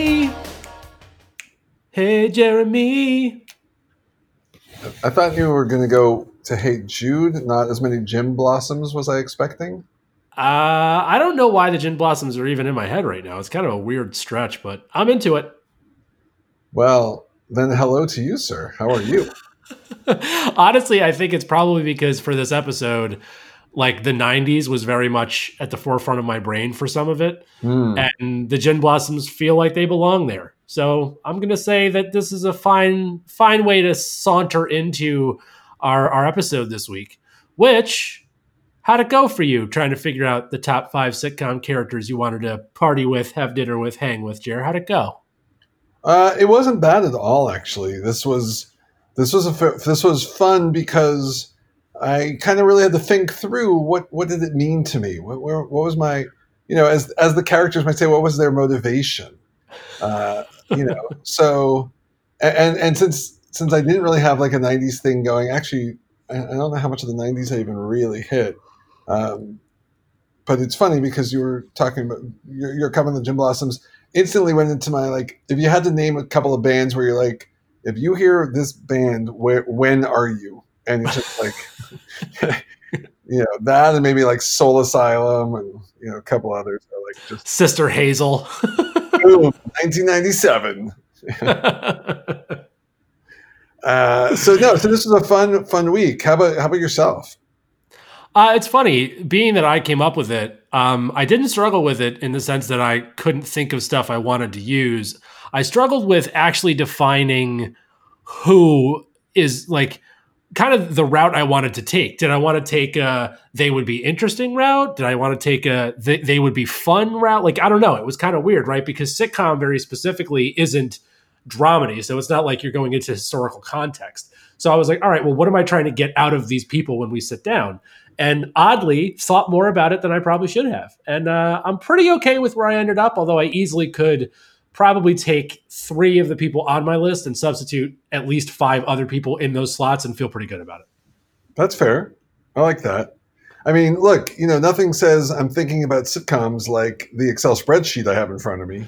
Jeremy. Hey, Jeremy. I thought you were going to go to Hey Jude. Not as many Gin Blossoms was I expecting. I don't know why the Gin Blossoms are even in my head right now. It's kind of a weird stretch, but I'm into it. Well, then hello to you, sir. How are you? Honestly, I think it's probably because for this episode, like the 90s was very much at the forefront of my brain for some of it. And the Gin Blossoms feel like they belong there. So I'm going to say that this is a fine way to saunter into our episode this week, which... How'd it go for you trying to figure out the top 5 sitcom characters you wanted to party with, have dinner with, hang with, Jer? How'd it go? It wasn't bad at all, actually. This was fun because I kind of really had to think through what did it mean to me? What was my, you know, as the characters might say, what was their motivation? You know, so and since I didn't really have like a 90s thing going, actually, I don't know how much of the 90s I even really hit. But it's funny because you were talking about your coming to Gin Blossoms instantly went into my, like, if you had to name a couple of bands where you're like, if you hear this band, when are you? And it's just like, you know, that and maybe like Soul Asylum and, you know, a couple others. Like just Sister Hazel. Boom, 1997. So this was a fun week. How about yourself? It's funny, being that I came up with it, I didn't struggle with it in the sense that I couldn't think of stuff I wanted to use. I struggled with actually defining who is like kind of the route I wanted to take. Did I want to take a they would be interesting route? Did I want to take a they would be fun route? Like, I don't know. It was kind of weird, right? Because sitcom very specifically isn't dramedy, so it's not like you're going into historical context. So I was like, all right, well, what am I trying to get out of these people when we sit down? And oddly, thought more about it than I probably should have. And I'm pretty okay with where I ended up, although I easily could probably take 3 of the people on my list and substitute at least 5 other people in those slots and feel pretty good about it. That's fair. I like that. I mean, look, you know, nothing says I'm thinking about sitcoms like the Excel spreadsheet I have in front of me.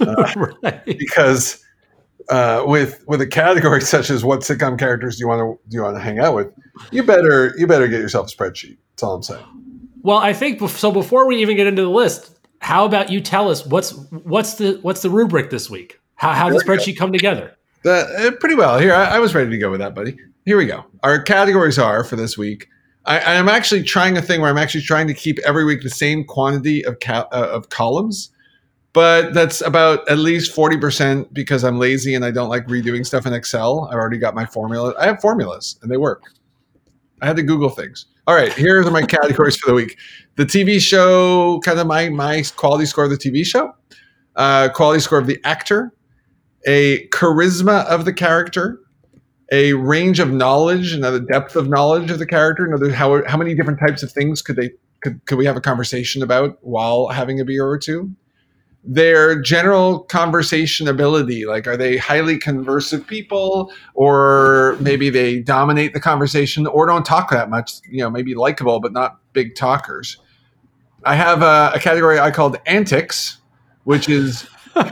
Right. Because... with a category such as what sitcom characters do you want to hang out with, you better get yourself a spreadsheet. That's all I'm saying. Well, I think so. Before we even get into the list, how about you tell us what's the rubric this week? How did the spreadsheet come together? Pretty well. Here, I was ready to go with that, buddy. Here we go. Our categories are for this week. I'm actually trying a thing where I'm actually trying to keep every week the same quantity of columns. But that's about at least 40% because I'm lazy and I don't like redoing stuff in Excel. I already got my formula. I have formulas and they work. I had to Google things. All right, here are my categories for the week. The TV show, kind of my quality score of the TV show, quality score of the actor, a charisma of the character, a range of knowledge, another depth of knowledge of the character, another how many different types of things could we have a conversation about while having a beer or two. Their general conversation ability, like are they highly conversive people or maybe they dominate the conversation or don't talk that much, you know, maybe likable but not big talkers. I have a category I called antics, which is sort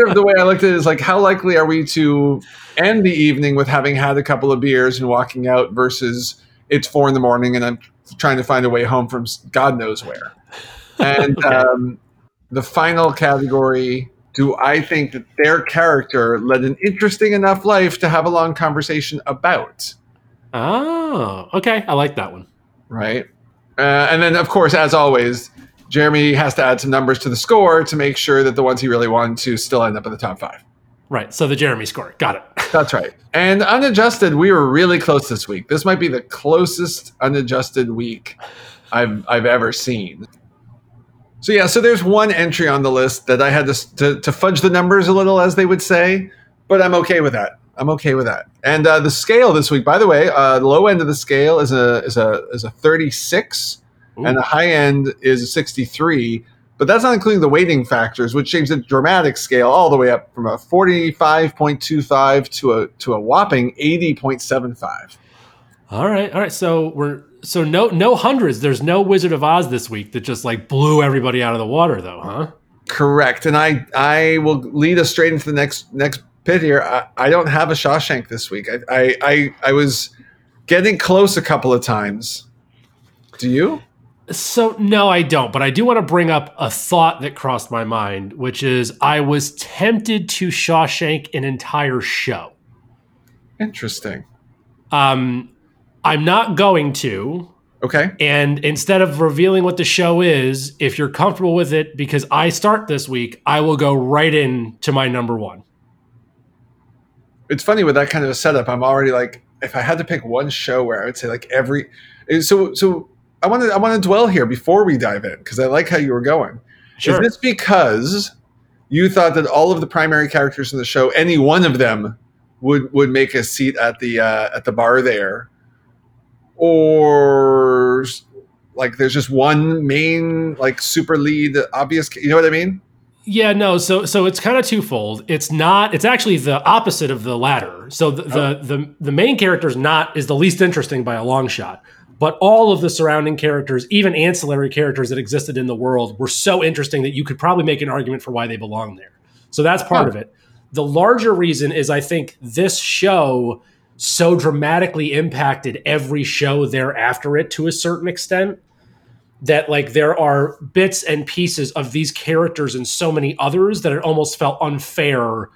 of the way I looked at it is like how likely are we to end the evening with having had a couple of beers and walking out versus it's 4 a.m. and I'm trying to find a way home from God knows where. And okay. The final category, do I think that their character led an interesting enough life to have a long conversation about? Oh, okay. I like that one. Right. And then, of course, as always, Jeremy has to add some numbers to the score to make sure that the ones he really wanted to still end up in the top 5. Right. So the Jeremy score. Got it. That's right. And unadjusted, we were really close this week. This might be the closest unadjusted week I've ever seen. So yeah, so there's one entry on the list that I had to fudge the numbers a little, as they would say, but I'm okay with that. And the scale this week, by the way, the low end of the scale is a 36, Ooh. And the high end is a 63. But that's not including the weighting factors, which changed the dramatic scale all the way up from a 45.25 to a whopping 80.75. All right. So no hundreds. There's no Wizard of Oz this week that just like blew everybody out of the water, though, huh? Correct. And I will lead us straight into the next pit here. I don't have a Shawshank this week. I was getting close a couple of times. Do you? So, no, I don't. But I do want to bring up a thought that crossed my mind, which is I was tempted to Shawshank an entire show. Interesting. I'm not going to. Okay. And instead of revealing what the show is, if you're comfortable with it, because I start this week, I will go right in to my number one. It's funny with that kind of a setup. I'm already like, if I had to pick one show where I would say like every, so I want to dwell here before we dive in, because I like how you were going. Sure. Is this because you thought that all of the primary characters in the show, any one of them would make a seat at the bar there? Or like there's just one main like super lead obvious, you know what I mean? Yeah, no. So it's kind of twofold. It's actually the opposite of the latter. So the main character is the least interesting by a long shot, but all of the surrounding characters, even ancillary characters that existed in the world, were so interesting that you could probably make an argument for why they belong there. So that's part of it. The larger reason is I think this show so dramatically impacted every show thereafter it to a certain extent that like there are bits and pieces of these characters and so many others that it almost felt unfair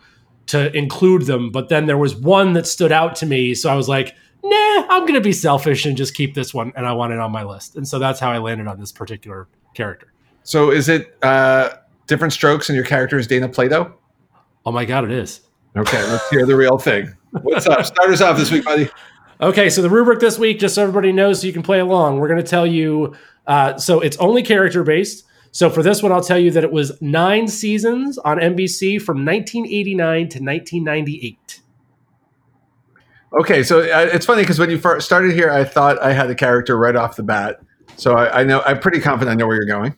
to include them. But then there was one that stood out to me. So I was like, nah, I'm going to be selfish and just keep this one. And I want it on my list. And so that's how I landed on this particular character. So is it Different Strokes and your character is Dana Plato? Oh my God, it is. Okay, let's hear the real thing. What's up? Start us off this week, buddy. Okay, so the rubric this week, just so everybody knows so you can play along, we're going to tell you, so it's only character-based. So for this one, I'll tell you that it was 9 seasons on NBC from 1989 to 1998. Okay, so it's funny because when you first started here, I thought I had a character right off the bat. So I know, I'm pretty confident I know where you're going.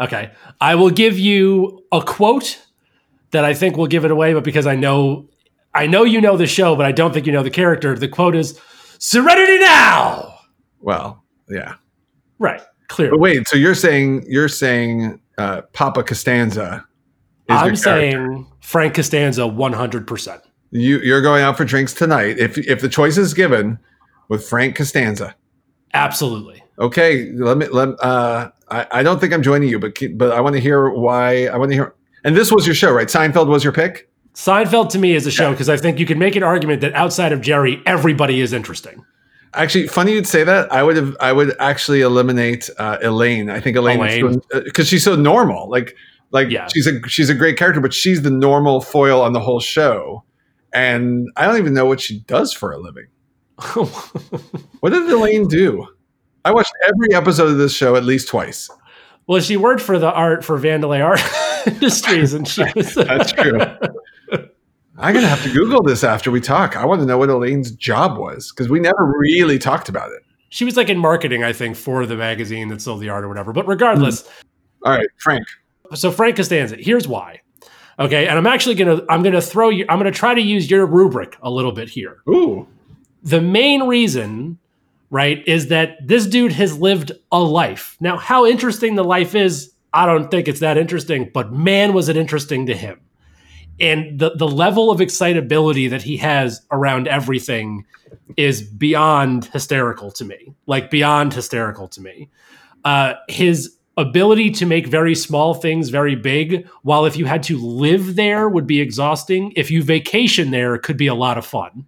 Okay, I will give you a quote that I think will give it away, but because I know you know the show, but I don't think you know the character. The quote is, "Serenity now!" Well, yeah. Right, clearly. But wait, so you're saying Papa Costanza is I'm saying Frank Costanza 100%. You're going out for drinks tonight, if the choice is given, with Frank Costanza. Absolutely. Okay, I don't think I'm joining you, but I want to hear why. I want to hear... And this was your show, right? Seinfeld was your pick? Seinfeld to me is a show because I think you can make an argument that outside of Jerry, everybody is interesting. Actually, funny you'd say that. I would actually eliminate Elaine. I think Elaine because she's so normal. Like she's a great character, but she's the normal foil on the whole show. And I don't even know what she does for a living. What did Elaine do? I watched every episode of this show at least twice. Well, she worked for Vandelay Art Industries, and she was... That's true. I'm going to have to Google this after we talk. I want to know what Elaine's job was, because we never really talked about it. She was like in marketing, I think, for the magazine that sold the art or whatever. But regardless... All right, Frank. So Frank Costanza, here's why. Okay, and I'm actually I'm going to try to use your rubric a little bit here. Ooh. The main reason... right, is that this dude has lived a life. Now, how interesting the life is, I don't think it's that interesting, but man, was it interesting to him. And the level of excitability that he has around everything is beyond hysterical to me. Like, beyond hysterical to me. His ability to make very small things very big, while if you had to live there would be exhausting, if you vacation there, it could be a lot of fun.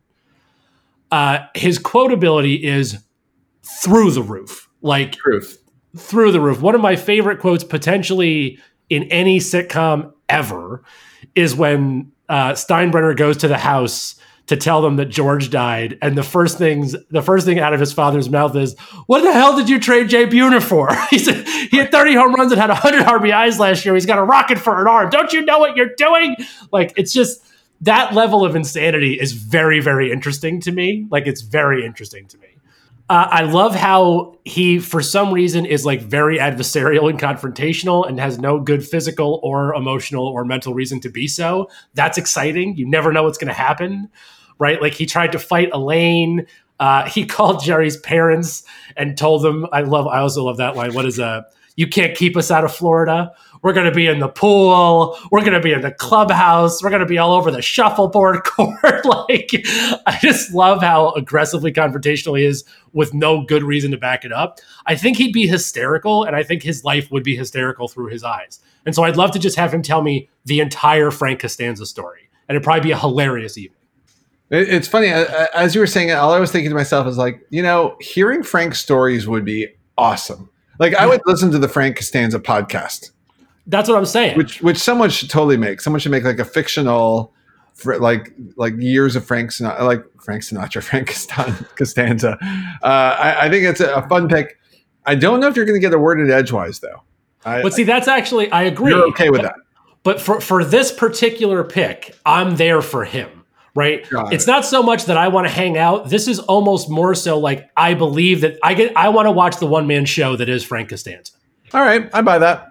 His quotability is... through the roof, like through the roof. One of my favorite quotes potentially in any sitcom ever is when Steinbrenner goes to the house to tell them that George died. And the first thing out of his father's mouth is, "What the hell did you trade Jay Buhner for?" He said, he had 30 home runs and had 100 RBIs last year. He's got a rocket for an arm. Don't you know what you're doing? Like, it's just that level of insanity is very, very interesting to me. Like, it's very interesting to me. I love how he, for some reason, is like very adversarial and confrontational and has no good physical or emotional or mental reason to be so. That's exciting. You never know what's going to happen, right? Like he tried to fight Elaine. He called Jerry's parents and told them, I also love that line. What is You can't keep us out of Florida. We're going to be in the pool. We're going to be in the clubhouse. We're going to be all over the shuffleboard court. I just love how aggressively confrontational he is with no good reason to back it up. I think he'd be hysterical, and I think his life would be hysterical through his eyes. And so I'd love to just have him tell me the entire Frank Costanza story, and it'd probably be a hilarious evening. It's funny. As you were saying it, all I was thinking to myself is like, you know, hearing Frank's stories would be awesome. Like, I would listen to the Frank Costanza podcast. That's what I'm saying. Which someone should totally make. Someone should make like a fictional, like years of Frank Sinatra, like Frank Sinatra, Frank Costanza. I think it's a fun pick. I don't know if you're going to get a word in edgewise though. But see, that's actually, I agree. You're okay with that. But for this particular pick, I'm there for him. Right. It's not so much that I want to hang out. This is almost more so like I believe that I want to watch the one man show that is Frank Costanza. All right. I buy that.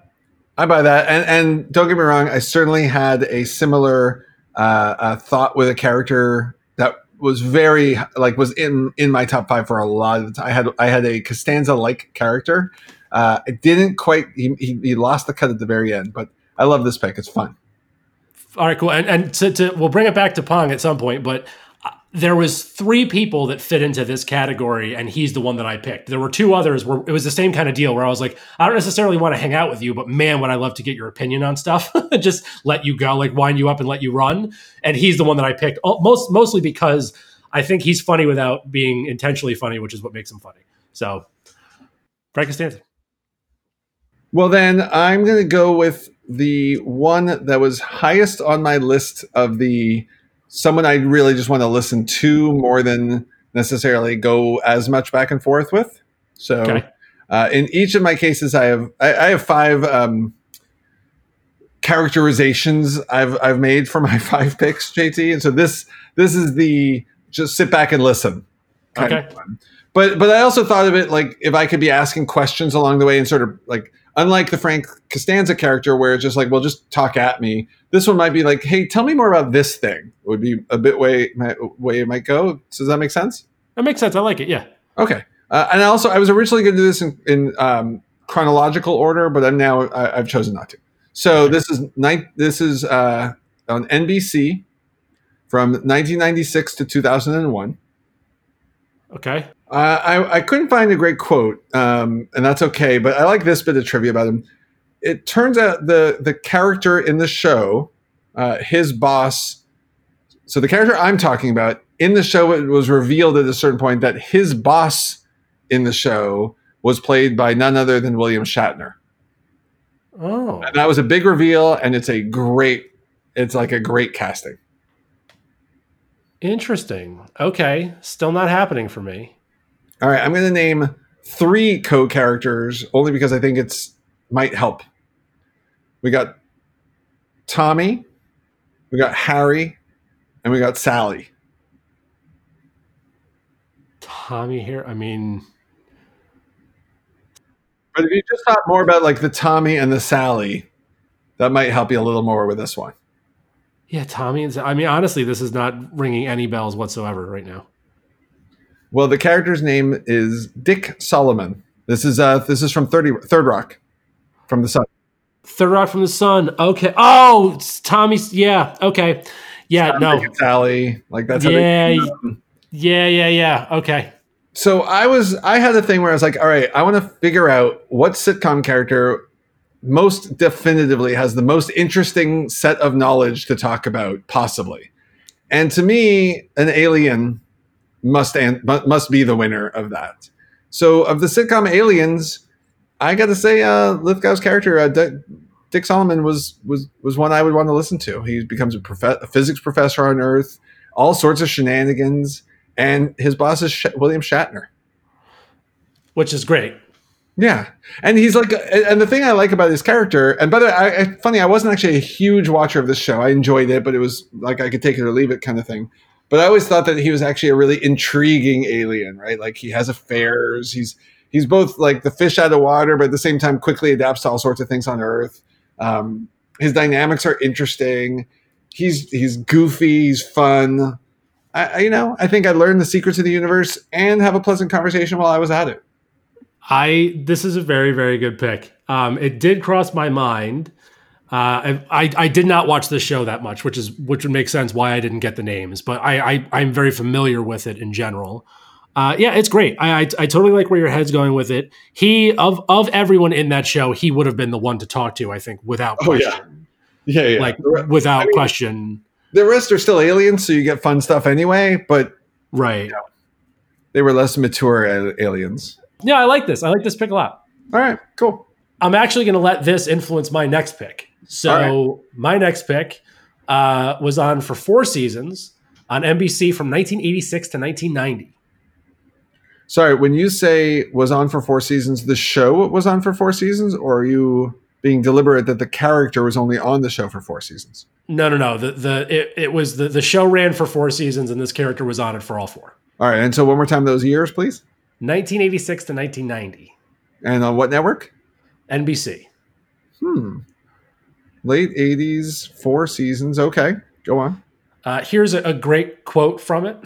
And don't get me wrong. I certainly had a similar thought with a character that was very was in my top five for a lot of the time. I had a Costanza like character. It didn't quite. He lost the cut at the very end, but I love this pick. It's fun. All right, cool. And we'll bring it back to Pong at some point, but there was three people that fit into this category, and he's the one that I picked. There were two others where it was the same kind of deal where I was like, I don't necessarily want to hang out with you, but man, would I love to get your opinion on stuff. Just let you go, wind you up and let you run. And he's the one that I picked, mostly because I think he's funny without being intentionally funny, which is what makes him funny. So, Frank Costanza. Well, then I'm going to go with the one that was highest on my list of the someone I really just want to listen to more than necessarily go as much back and forth with. So okay. In each of my cases, I have five characterizations I've made for my five picks, JT. And so this is the just sit back and listen. Okay. But I also thought of it like if I could be asking questions along the way and sort of like, unlike the Frank Costanza character where it's just like, well, just talk at me. This one might be like, hey, tell me more about this thing. It would be a bit way it might go. So does that make sense? That makes sense. I like it. Yeah. Okay. And also, I was originally going to do this in chronological order, but I've chosen not to. So okay. This is on NBC from 1996 to 2001. Okay. I couldn't find a great quote, and that's okay, but I like this bit of trivia about him. It turns out the character in the show, his boss, so the character I'm talking about, in the show it was revealed at a certain point that his boss in the show was played by none other than William Shatner. Oh. And that was a big reveal, and it's like a great casting. Interesting. Okay. Still not happening for me. All right. I'm going to name three co-characters only because I think might help. We got Tommy, we got Harry, and we got Sally. Tommy here. I mean, but if you just thought more about like the Tommy and the Sally, that might help you a little more with this one. Yeah, Tommy and Sally. I mean, honestly, this is not ringing any bells whatsoever right now. Well, the character's name is Dick Solomon. This is from Third Rock from the Sun. Third Rock from the Sun. Okay. Oh, it's Tommy's. Yeah. Okay. Yeah. Tommy no. Sally. Like that's. Yeah. How yeah. Okay. So I had a thing where I was like, all right, I want to figure out what sitcom character most definitively has the most interesting set of knowledge to talk about, possibly. And to me, an alien must be the winner of that. So of the sitcom Aliens, I got to say Lithgow's character, Dick Solomon, was one I would want to listen to. He becomes a physics professor on Earth, all sorts of shenanigans, and his boss is William Shatner. Which is great. Yeah. And he's like, and the thing I like about his character, and by the way, funny, I wasn't actually a huge watcher of this show. I enjoyed it, but it was like I could take it or leave it kind of thing. But I always thought that he was actually a really intriguing alien, right? Like he has affairs. He's both like the fish out of water, but at the same time quickly adapts to all sorts of things on Earth. His dynamics are interesting. He's goofy. He's fun. I think I learned the secrets of the universe and have a pleasant conversation while I was at it. This is a very, very good pick. It did cross my mind. I did not watch this show that much, which would make sense why I didn't get the names, but I'm very familiar with it in general. Yeah, it's great. I totally like where your head's going with it. He of everyone in that show, he would have been the one to talk to, I think, without question. Yeah. Like without question. The rest are still aliens, so you get fun stuff anyway. But right, you know, they were less mature aliens. Yeah, I like this. I like this pick a lot. All right, cool. I'm actually going to let this influence my next pick. So my next pick was on for 4 seasons on NBC from 1986 to 1990. Sorry, when you say was on for 4 seasons, the show was on for 4 seasons, or are you being deliberate that the character was only on the show for 4 seasons? No. It was the show ran for 4 seasons, and this character was on it for all 4. All right, and so one more time those years, please. 1986 to 1990. And on what network? NBC. Late 80s, 4 seasons. Okay, go on. Here's a great quote from it.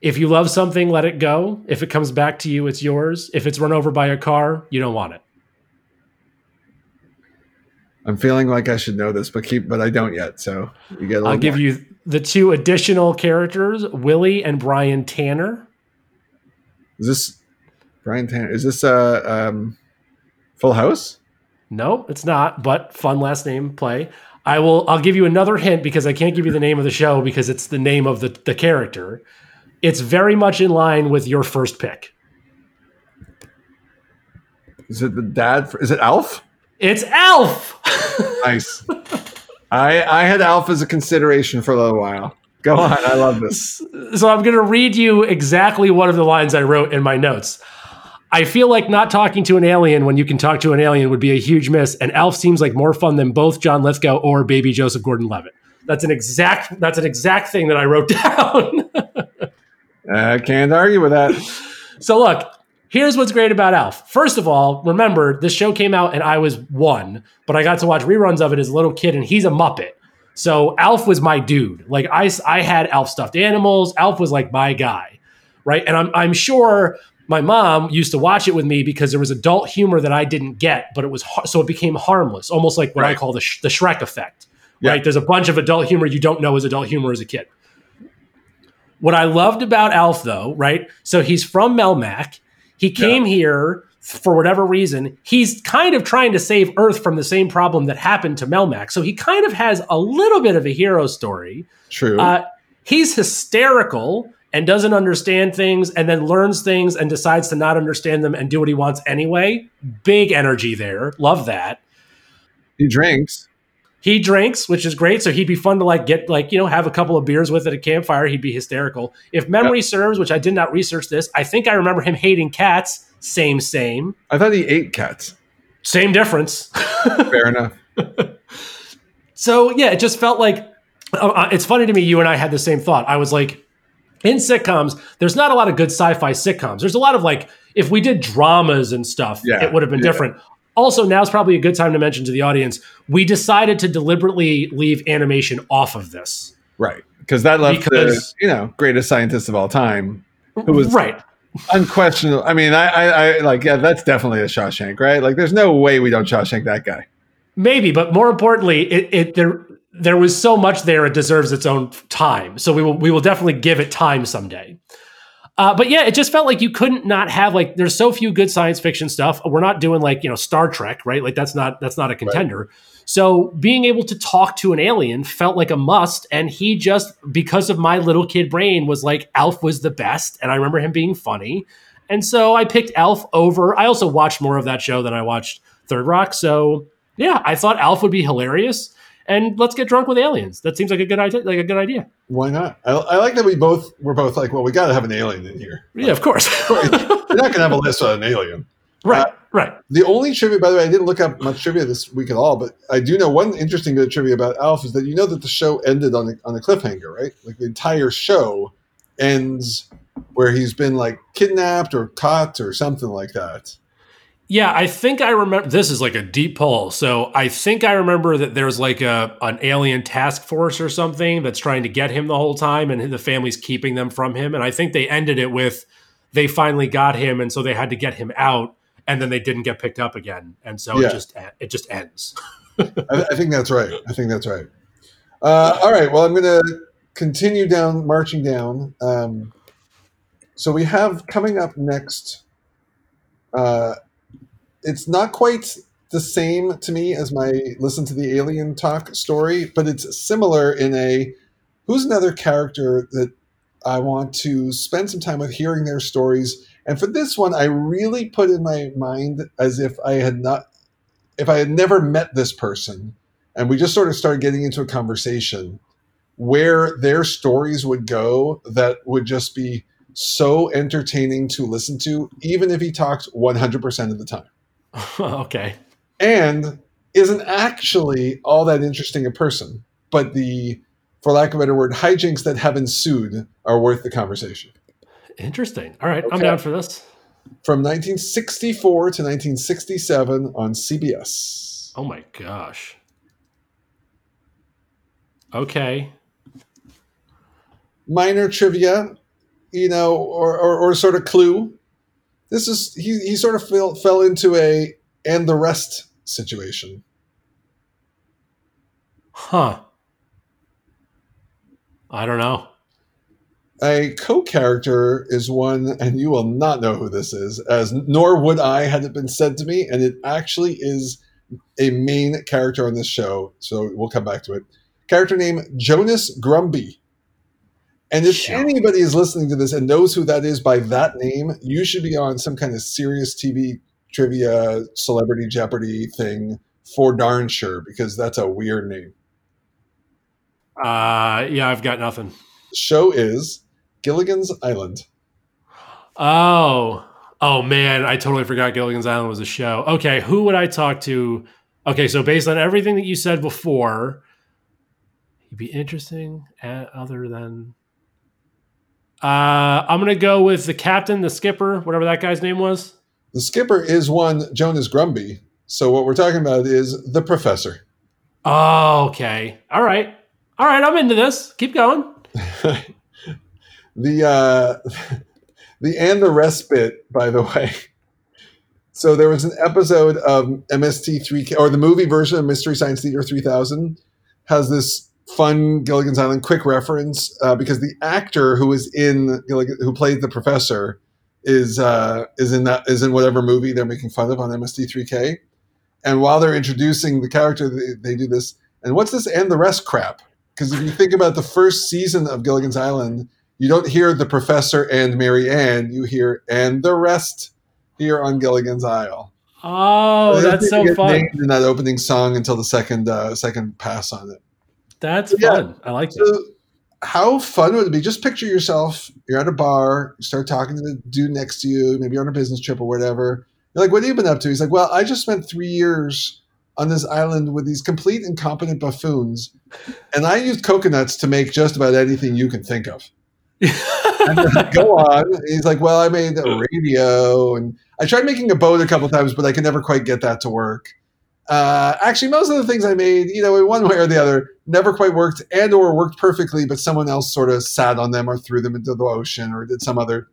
If you love something, let it go. If it comes back to you, it's yours. If it's run over by a car, you don't want it. I'm feeling like I should know this, but I don't yet. So you get a I'll give more. You the 2 additional characters, Willie and Brian Tanner. Is this Brian Tanner? Is this Full House? No, it's not, but fun last name play. I'll give you another hint because I can't give you the name of the show because it's the name of the character. It's very much in line with your first pick. Is it the dad? Is it Alf? It's Alf. Nice. I had Alf as a consideration for a little while. Go on. I love this. So I'm going to read you exactly one of the lines I wrote in my notes. I feel like not talking to an alien when you can talk to an alien would be a huge miss, and Alf seems like more fun than both John Lithgow or baby Joseph Gordon-Levitt. That's an exact thing that I wrote down. I can't argue with that. So look, here's what's great about Alf. First of all, remember, this show came out and I was 1, but I got to watch reruns of it as a little kid, and he's a Muppet. So Alf was my dude. Like I had Alf stuffed animals. Alf was like my guy, right? And I'm sure my mom used to watch it with me because there was adult humor that I didn't get, but it was so it became harmless, almost like what I call the Shrek effect. Yeah. Right? There's a bunch of adult humor you don't know is adult humor as a kid. What I loved about Alf, though, right? So he's from Melmac. He came here for whatever reason. He's kind of trying to save Earth from the same problem that happened to Melmac. So he kind of has a little bit of a hero story. True. He's hysterical and doesn't understand things, and then learns things and decides to not understand them and do what he wants anyway. Big energy there. Love that. He drinks, which is great. So he'd be fun to have a couple of beers with at a campfire. He'd be hysterical. If memory serves, which I did not research this, I think I remember him hating cats. Same. I thought he ate cats. Same difference. Fair enough. So yeah, it just felt like, it's funny to me, you and I had the same thought. I was like, in sitcoms, there's not a lot of good sci-fi sitcoms. There's a lot of if we did dramas and stuff, it would have been different. Also, now's probably a good time to mention to the audience, we decided to deliberately leave animation off of this. Right. Because that left the greatest scientist of all time, who was unquestionable. I mean, I that's definitely a Shawshank, right? Like, there's no way we don't Shawshank that guy. Maybe, but more importantly, there was so much there, it deserves its own time. So we will definitely give it time someday. But yeah, it just felt like you couldn't not have, there's so few good science fiction stuff. We're not doing Star Trek, right? Like that's not a contender. Right. So being able to talk to an alien felt like a must. And he just, because of my little kid brain, was like, Alf was the best. And I remember him being funny. And so I picked Alf over. I also watched more of that show than I watched Third Rock. So yeah, I thought Alf would be hilarious. And let's get drunk with aliens. That seems like a good idea. Why not? I like that we're both like, well, we got to have an alien in here. Yeah, of course. We're not going to have a list on an alien. Right, right. The only trivia, by the way, I didn't look up much trivia this week at all, but I do know one interesting bit of trivia about Alf is that you know that the show ended on a cliffhanger, right? Like the entire show ends where he's been kidnapped or caught or something like that. Yeah, I think I remember, this is a deep pull. So I think I remember that there's an alien task force or something that's trying to get him the whole time, and the family's keeping them from him. And I think they ended it with, they finally got him, and so they had to get him out. and then they didn't get picked up again, and so it just ends. I think that's right. All right. Well, I'm going to continue marching down. So we have coming up next. It's not quite the same to me as my listen to the alien talk story, but it's similar in who's another character that I want to spend some time with hearing their stories. And for this one, I really put in my mind as if I had never met this person, and we just sort of started getting into a conversation where their stories would go that would just be so entertaining to listen to, even if he talks 100% of the time. Okay. And isn't actually all that interesting a person, but the, for lack of a better word, hijinks that have ensued are worth the conversation. Interesting. All right. Okay. I'm down for this. From 1964 to 1967 on CBS. Oh my gosh. Okay. Minor trivia, or sort of clue. This is, he sort of fell into a and the rest situation. Huh. I don't know. A co-character is one, and you will not know who this is, nor would I had it been said to me, and it actually is a main character on this show, so we'll come back to it. Character named Jonas Grumby. And if anybody is listening to this and knows who that is by that name, you should be on some kind of serious TV trivia celebrity Jeopardy thing for darn sure, because that's a weird name. Yeah, I've got nothing. Show is Gilligan's Island. Oh man, I totally forgot Gilligan's Island was a show. Okay, who would I talk to? Okay, so based on everything that you said before, you'd be interesting other than... I'm going to go with the captain, the skipper, whatever that guy's name was. The skipper is one Jonas Grumby. So what we're talking about is the professor. Oh, okay. All right, I'm into this. Keep going. The and the rest bit, by the way. So there was an episode of MST3K, or the movie version of Mystery Science Theater 3000, has this fun Gilligan's Island quick reference because the actor who is who played the professor is in whatever movie they're making fun of on MST3K, and while they're introducing the character, they do this. And what's this and the rest crap? Because if you think about the first season of Gilligan's Island, you don't hear the professor and Mary Ann. You hear and the rest here on Gilligan's Isle. Oh, so that's so fun! In that opening song until the second pass on it. That's fun. I like it. How fun would it be? Just picture yourself. You're at a bar. You start talking to the dude next to you. Maybe you're on a business trip or whatever. You're like, "What have you been up to?" He's like, "Well, I just spent 3 years on this island with these complete incompetent buffoons. And I used coconuts to make just about anything you can think of." And then go on. He's like, "Well, I made a radio and I tried making a boat a couple of times, but I could never quite get that to work. Actually, most of the things I made, in one way or the other, never quite worked and or worked perfectly, but someone else sort of sat on them or threw them into the ocean or did some other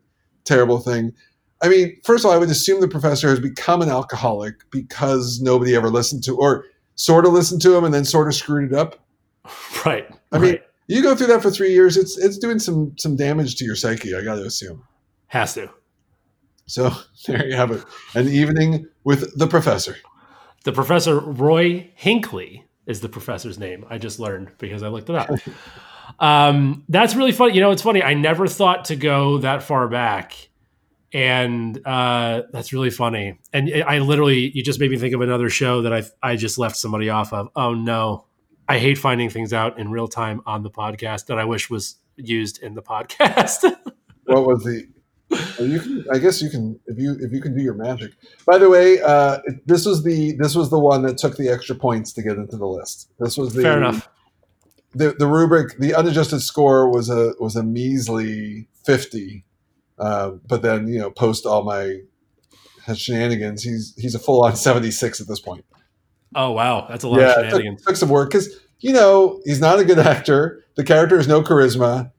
terrible thing." I mean, first of all, I would assume the professor has become an alcoholic because nobody ever listened to or sort of listened to him and then sort of screwed it up. Right. I mean, you go through that for 3 years, it's doing some damage to your psyche, I got to assume. Has to. So there you have it. An evening with the professor. The professor, Roy Hinckley, is the professor's name. I just learned because I looked it up. That's really funny. It's funny. I never thought to go that far back. And that's really funny. And you just made me think of another show that I just left somebody off of. Oh no, I hate finding things out in real time on the podcast that I wish was used in the podcast. What was the? I guess you can if you can do your magic. By the way, this was the one that took the extra points to get into the list. This was the fair enough. The rubric, the unadjusted score was a measly 50. But then, post all my shenanigans, he's a full on 76 at this point. Oh wow, that's a lot of shenanigans. It took some work because he's not a good actor. The character has no charisma,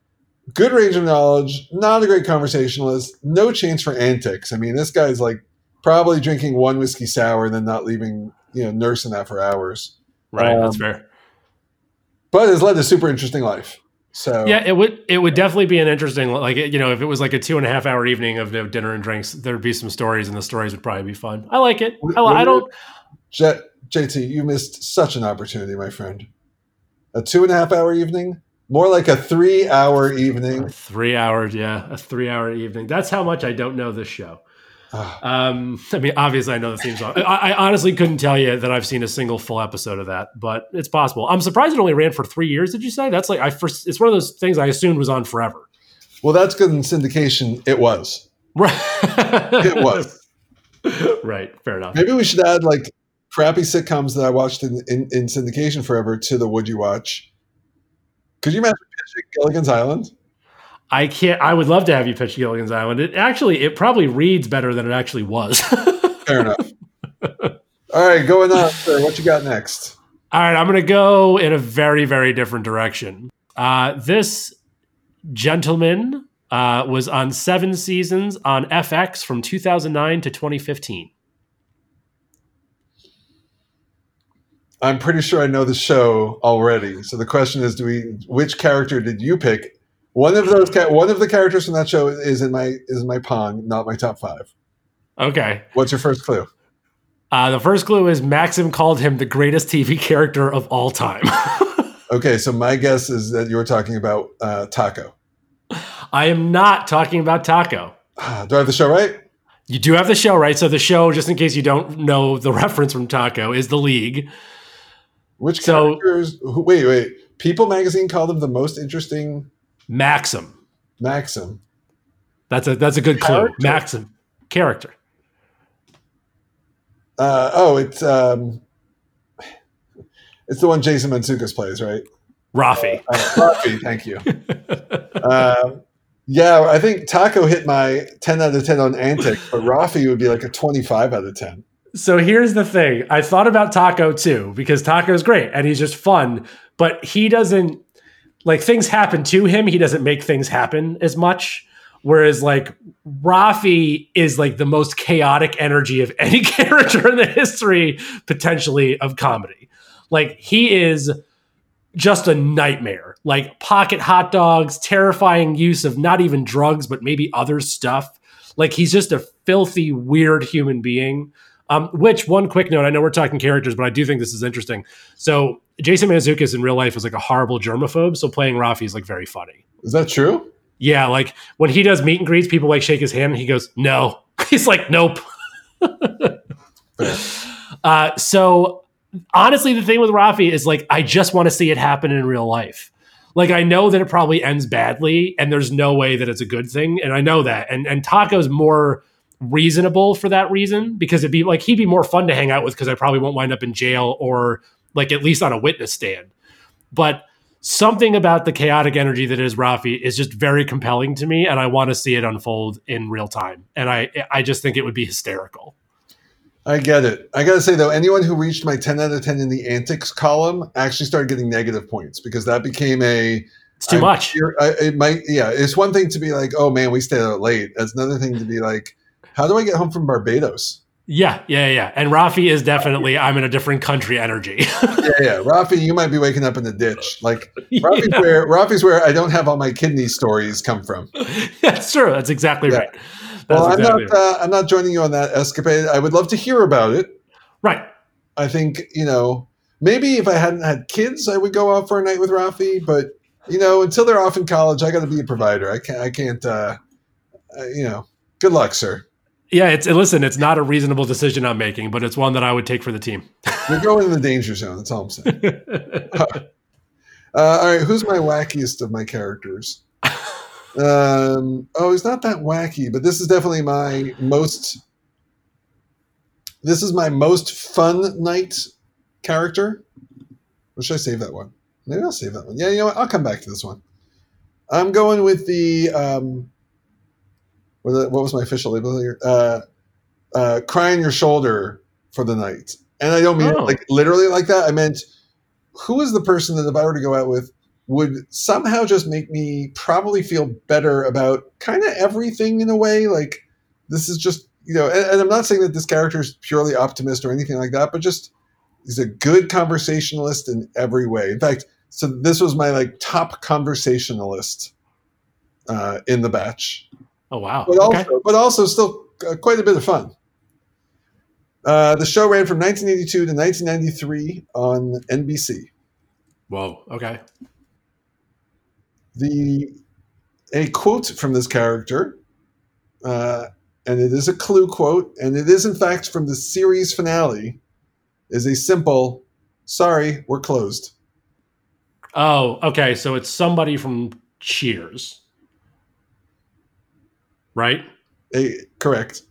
good range of knowledge, not a great conversationalist, no chance for antics. I mean, this guy's like probably drinking one whiskey sour and then not leaving, nursing that for hours. Right. That's fair. But it's led to a super interesting life. So yeah, it would definitely be an interesting, if it was like a 2.5 hour evening of dinner and drinks, there'd be some stories and the stories would probably be fun. I like it. JT, you missed such an opportunity, my friend. A 2.5 hour evening, more like a 3 hour evening. A 3 hour evening. That's how much I don't know this show. Obviously I know the theme song. I honestly couldn't tell you that I've seen a single full episode of that, but it's possible. I'm surprised it only ran for 3 years. Did you say that's like it's one of those things I assumed was on forever. Well, that's good in syndication. It was right. It was right. Fair enough. Maybe we should add like crappy sitcoms that I watched in syndication forever to the Would You Watch. Could you imagine pitching Gilligan's Island? I can't. I would love to have you pitch Gilligan's Island. It probably reads better than it actually was. Fair enough. All right, going on, sir. What you got next? All right, I'm going to go in a very, very different direction. This gentleman was on 7 seasons on FX from 2009 to 2015. I'm pretty sure I know the show already. So the question is, which character did you pick? One of the characters from that show is in my pong, not my top 5. Okay. What's your first clue? The first clue is Maxim called him the greatest TV character of all time. Okay, so my guess is that you're talking about Taco. I am not talking about Taco. Do I have the show right? You do have the show right. So the show, just in case you don't know the reference from Taco, is The League. Which characters? Wait. People magazine called him the most interesting... Maxim. That's a good clue. Maxim character. It's the one Jason Mantzoukas plays, right? Rafi. Rafi, thank you. Yeah, I think Taco hit my 10 out of 10 on Antic, but Rafi would be like a 25 out of 10. So here's the thing. I thought about Taco too, because Taco's great and he's just fun, but he doesn't, like, things happen to him. He doesn't make things happen as much. Whereas, like, Rafi is, like, the most chaotic energy of any character in the history, potentially, of comedy. Like, he is just a nightmare. Like, pocket hot dogs, terrifying use of not even drugs, but maybe other stuff. Like, he's just a filthy, weird human being. Which, one quick note, I know we're talking characters, but I do think this is interesting. So Jason Mantzoukas in real life was like a horrible germaphobe, so playing Rafi is like very funny. Is that true? Yeah, like when he does meet and greets, people like shake his hand and he goes, no. He's like, nope. So honestly, the thing with Rafi is like, I just want to see it happen in real life. Like, I know that it probably ends badly and there's no way that it's a good thing. And I know that. And Taco's more reasonable for that reason, because it'd be like he'd be more fun to hang out with because I probably won't wind up in jail or like at least on a witness stand. But something about the chaotic energy that is Rafi is just very compelling to me, and I want to see it unfold in real time. And I just think it would be hysterical. I get it. I gotta say though, anyone who reached my 10 out of 10 in the antics column actually started getting negative points because that became it's too much. It's one thing to be like, oh man, we stayed out late. That's another thing to be like, how do I get home from Barbados? Yeah. And Rafi is definitely, I'm in a different country energy. yeah. Rafi, you might be waking up in the ditch. Like Rafi's where I don't have all my kidney stories come from. That's true. That's exactly right. I'm not joining you on that escapade. I would love to hear about it. Right. I think, maybe if I hadn't had kids, I would go out for a night with Rafi. But, until they're off in college, I got to be a provider. I can't, good luck, sir. Yeah, it's not a reasonable decision I'm making, but it's one that I would take for the team. We're going in the danger zone. That's all I'm saying. All right, who's my wackiest of my characters? He's not that wacky, but this is definitely my most fun night character. Or should I save that one? Maybe I'll save that one. Yeah, you know what? I'll come back to this one. I'm going with the... what was my official label here? Cry on your shoulder for the night. And I don't mean it like literally like that. I meant, who is the person that if I were to go out with would somehow just make me probably feel better about kind of everything in a way? Like, this is just you know, and I'm not saying that this character is purely optimist or anything like that, but just he's a good conversationalist in every way. In fact, so this was my like top conversationalist in the batch. Oh, wow. But okay. also still quite a bit of fun. The show ran from 1982 to 1993 on NBC. Whoa. Okay. A quote from this character, and it is a Clue quote, and it is in fact from the series finale, is a simple, "Sorry, we're closed." Oh, okay. So it's somebody from Cheers, right? Correct.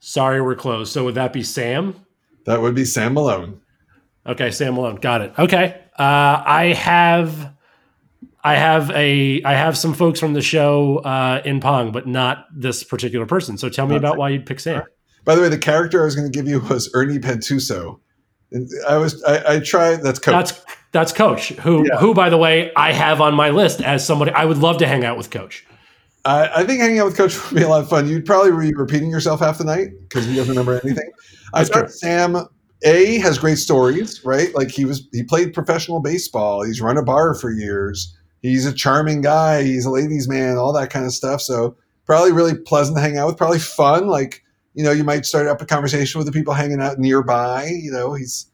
"Sorry, we're closed." So would that be Sam? That would be Sam Malone. Okay, Sam Malone. Got it. Okay. I have some folks from the show in Pong, but not this particular person. So tell me about why you'd pick Sam. By the way, the character I was going to give you was Ernie Pantuso. And I tried. That's Coach. That's Coach, who, by the way, I have on my list as somebody. I would love to hang out with Coach. I think hanging out with Coach would be a lot of fun. You'd probably be repeating yourself half the night because he doesn't remember anything. I thought Sam has great stories, right? Like he played professional baseball. He's run a bar for years. He's a charming guy. He's a ladies' man, all that kind of stuff. So probably really pleasant to hang out with, probably fun. Like, you know, you might start up a conversation with the people hanging out nearby. You know, he's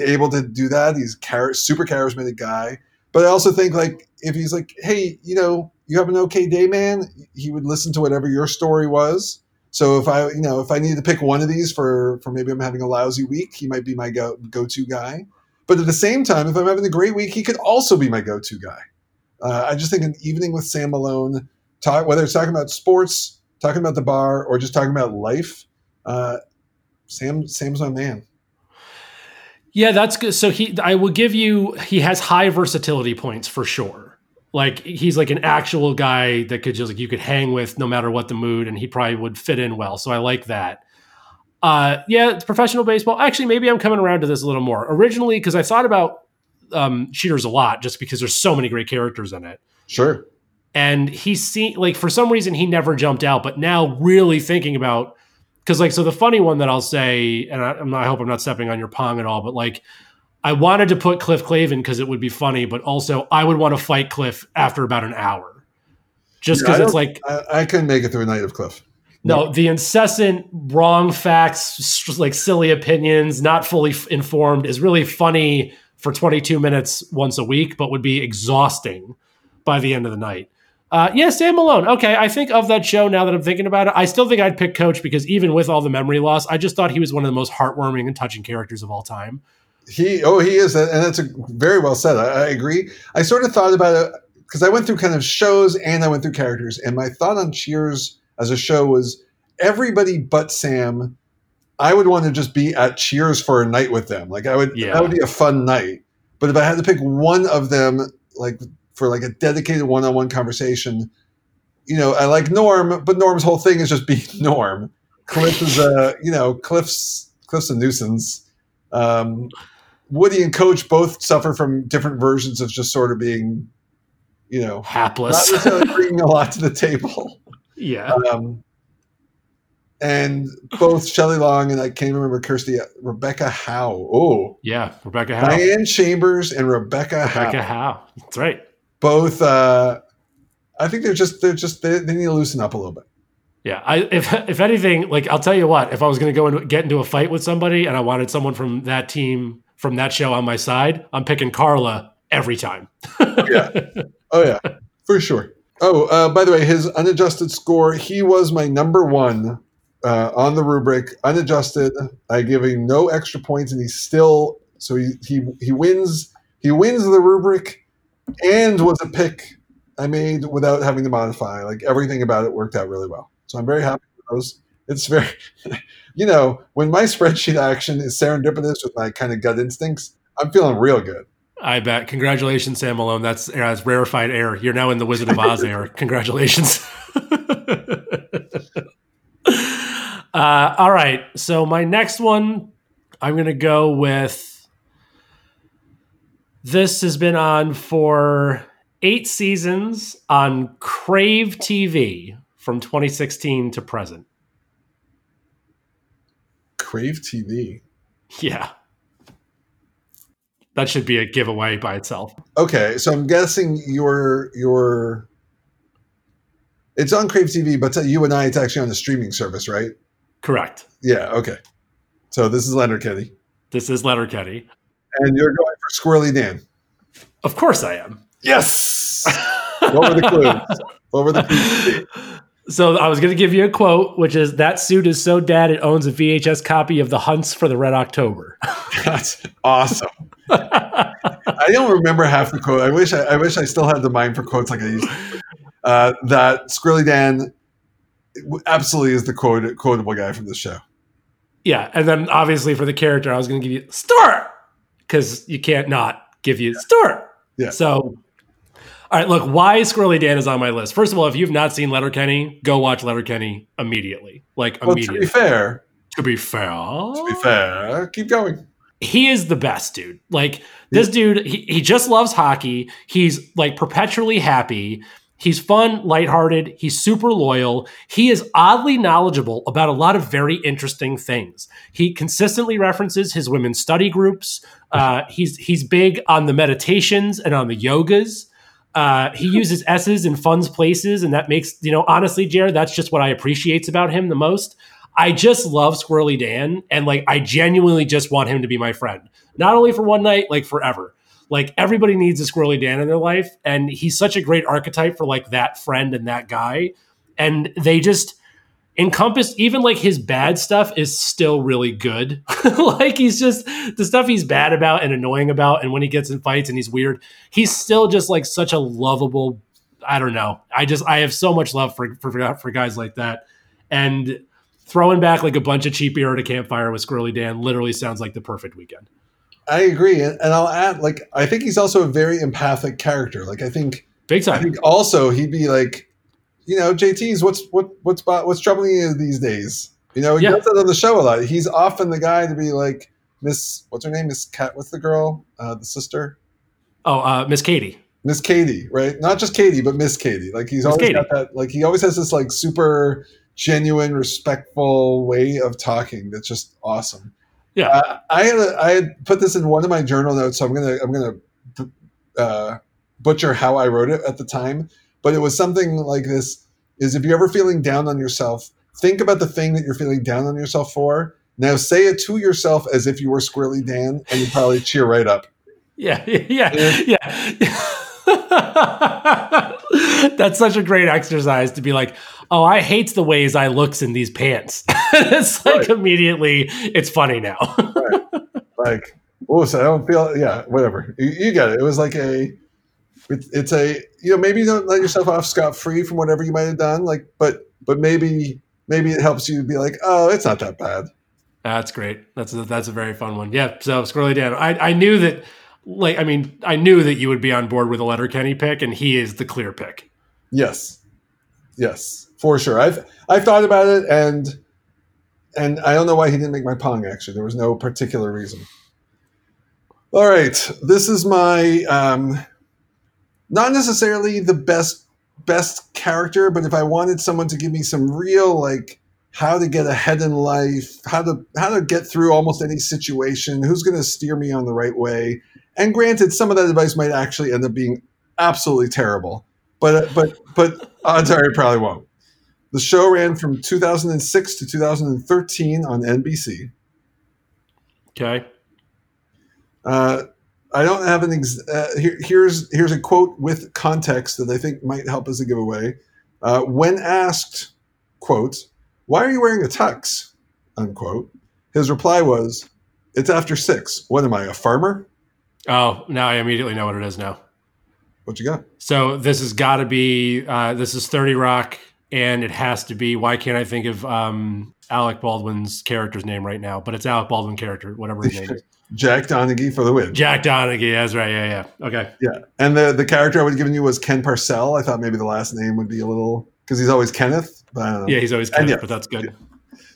able to do that. He's super charismatic guy. But I also think, like, if he's like, "Hey, you know, you have an okay day, man," he would listen to whatever your story was. So if I needed to pick one of these for maybe I'm having a lousy week, he might be my go-to guy. But at the same time, if I'm having a great week, he could also be my go-to guy. I just think an evening with Sam Malone, whether it's talking about sports, talking about the bar, or just talking about life, Sam's my man. Yeah, that's good. So he has high versatility points for sure. Like he's like an actual guy that could just like, you could hang with no matter what the mood, and he probably would fit in well. So I like that. It's professional baseball. Actually, maybe I'm coming around to this a little more. Originally, because I thought about Cheaters a lot just because there's so many great characters in it. Sure. And he's seen, like, for some reason he never jumped out, but now really thinking about, because like, so the funny one that I'll say, and I hope I'm not stepping on your Pong at all, but like, I wanted to put Cliff Clavin because it would be funny, but also I would want to fight Cliff after about an hour. Just because it's like... I couldn't make it through a night of Cliff. No, the incessant wrong facts, like silly opinions, not fully informed is really funny for 22 minutes once a week, but would be exhausting by the end of the night. Sam Malone. Okay, I think of that show now that I'm thinking about it, I still think I'd pick Coach because even with all the memory loss, I just thought he was one of the most heartwarming and touching characters of all time. He is, and that's very well said. I agree. I sort of thought about it because I went through kind of shows and I went through characters, and my thought on Cheers as a show was everybody but Sam. I would want to just be at Cheers for a night with them. Like that would be a fun night. But if I had to pick one of them, like for like a dedicated one-on-one conversation, you know, I like Norm, but Norm's whole thing is just being Norm. Cliff is Cliff's a nuisance. Woody and Coach both suffer from different versions of just sort of being, you know, hapless, not necessarily bringing a lot to the table. Yeah. And both Shelley Long and I can't remember Rebecca Howe. Oh, yeah, Rebecca Howe. Diane Chambers and Rebecca Howe. That's right. Both. I think they need to loosen up a little bit. Yeah, if anything, like I'll tell you what, if I was going to get into a fight with somebody and I wanted someone from that team from that show on my side, I'm picking Carla every time. Yeah. Oh yeah, for sure. Oh, by the way, his unadjusted score, he was my number one on the rubric, unadjusted. I give him no extra points, and he's still he wins. He wins the rubric, and was a pick I made without having to modify. Like everything about it worked out really well. So I'm very happy with those. It's very, you know, when my spreadsheet action is serendipitous with my kind of gut instincts, I'm feeling real good. I bet. Congratulations, Sam Malone. That's rarefied air. You're now in the Wizard of Oz air. Congratulations. All right. So my next one, I'm going to go with, this has been on for 8 seasons on Crave TV from 2016 to present. Crave TV. Yeah. That should be a giveaway by itself. Okay, so I'm guessing your it's on Crave TV, but to you and I, it's actually on the streaming service, right? Correct. Yeah, okay. So this is Letterkenny. This is Letterkenny. And you're going for Squirrely Dan. Of course I am. Yes! What were the clues? What were the clues? So I was going to give you a quote, which is, "That suit is so dad it owns a VHS copy of The Hunts for the Red October." That's awesome. I don't remember half the quote. I wish I still had the mind for quotes like I used to. That Squirrely Dan absolutely is the quotable guy from the show. Yeah, and then obviously for the character, I was going to give you Stuart, because you can't not give you Stuart. Yeah. So... All right, look, why Squirrely Dan is on my list. First of all, if you've not seen Letterkenny, go watch Letterkenny immediately. Immediately. To be fair. Keep going. He is the best, dude. This dude, he just loves hockey. He's, perpetually happy. He's fun, lighthearted. He's super loyal. He is oddly knowledgeable about a lot of very interesting things. He consistently references his women's study groups. He's big on the meditations and on the yogas. He uses S's in fun places, and that makes, honestly, Jared, that's just what I appreciate about him the most. I just love Squirrely Dan, and I genuinely just want him to be my friend. Not only for one night, forever. Everybody needs a Squirrely Dan in their life, and he's such a great archetype for that friend and that guy. And they just encompass, even his bad stuff is still really good. He's just, the stuff he's bad about and annoying about, and when he gets in fights and he's weird, he's still just such a lovable, I don't know. I have so much love for guys like that. And throwing back a bunch of cheap beer at a campfire with Squirrely Dan literally sounds like the perfect weekend. I agree. And I'll add, I think he's also a very empathic character. I think big time. I think also he'd be JT's what's troubling you these days? He does that on the show a lot. He's often the guy to be Miss, what's her name? Miss Cat, what's the girl? The sister? Oh, Miss Katie. Miss Katie, right? Not just Katie, but Miss Katie. He's always got that. He always has this super genuine, respectful way of talking that's just awesome. Yeah, I had put this in one of my journal notes, so I'm gonna butcher how I wrote it at the time. But it was something like this: is if you're ever feeling down on yourself, think about the thing that you're feeling down on yourself for. Now say it to yourself as if you were Squirrely Dan, and you'd probably cheer right up. Yeah. That's such a great exercise to be oh, I hate the ways I looks in these pants. It's right. Immediately, it's funny now. Right. So I don't feel, whatever. You get it. It was maybe you don't let yourself off scot-free from whatever you might have done, but maybe it helps you to be oh, it's not that bad. That's great. That's a very fun one. Yeah, so Squirrely Dan. I knew that, I knew that you would be on board with a Letterkenny pick, and he is the clear pick. Yes, for sure. I've thought about it, and I don't know why he didn't make my Pong, actually. There was no particular reason. All right, this is my... not necessarily the best character, but if I wanted someone to give me some real how to get ahead in life, how to get through almost any situation, who's going to steer me on the right way. And granted, some of that advice might actually end up being absolutely terrible, but odds are it probably won't. The show ran from 2006 to 2013 on NBC. Okay. I don't have an here's a quote with context that I think might help as a giveaway. When asked, quote, "Why are you wearing a tux?" unquote, his reply was, "It's after 6. What am I, a farmer?" Oh, now I immediately know what it is now. What you got? So this has got to be, this is 30 Rock, and it has to be, why can't I think of Alec Baldwin's character's name right now? But it's Alec Baldwin character, whatever his name is. Jack Donaghy for the win. Jack Donaghy, that's right. Yeah. Okay. Yeah, and the character I was giving you was Ken Parcell. I thought maybe the last name would be a little, because he's always Kenneth. But I don't know. Yeah, he's always Kenneth, but that's good. Yeah.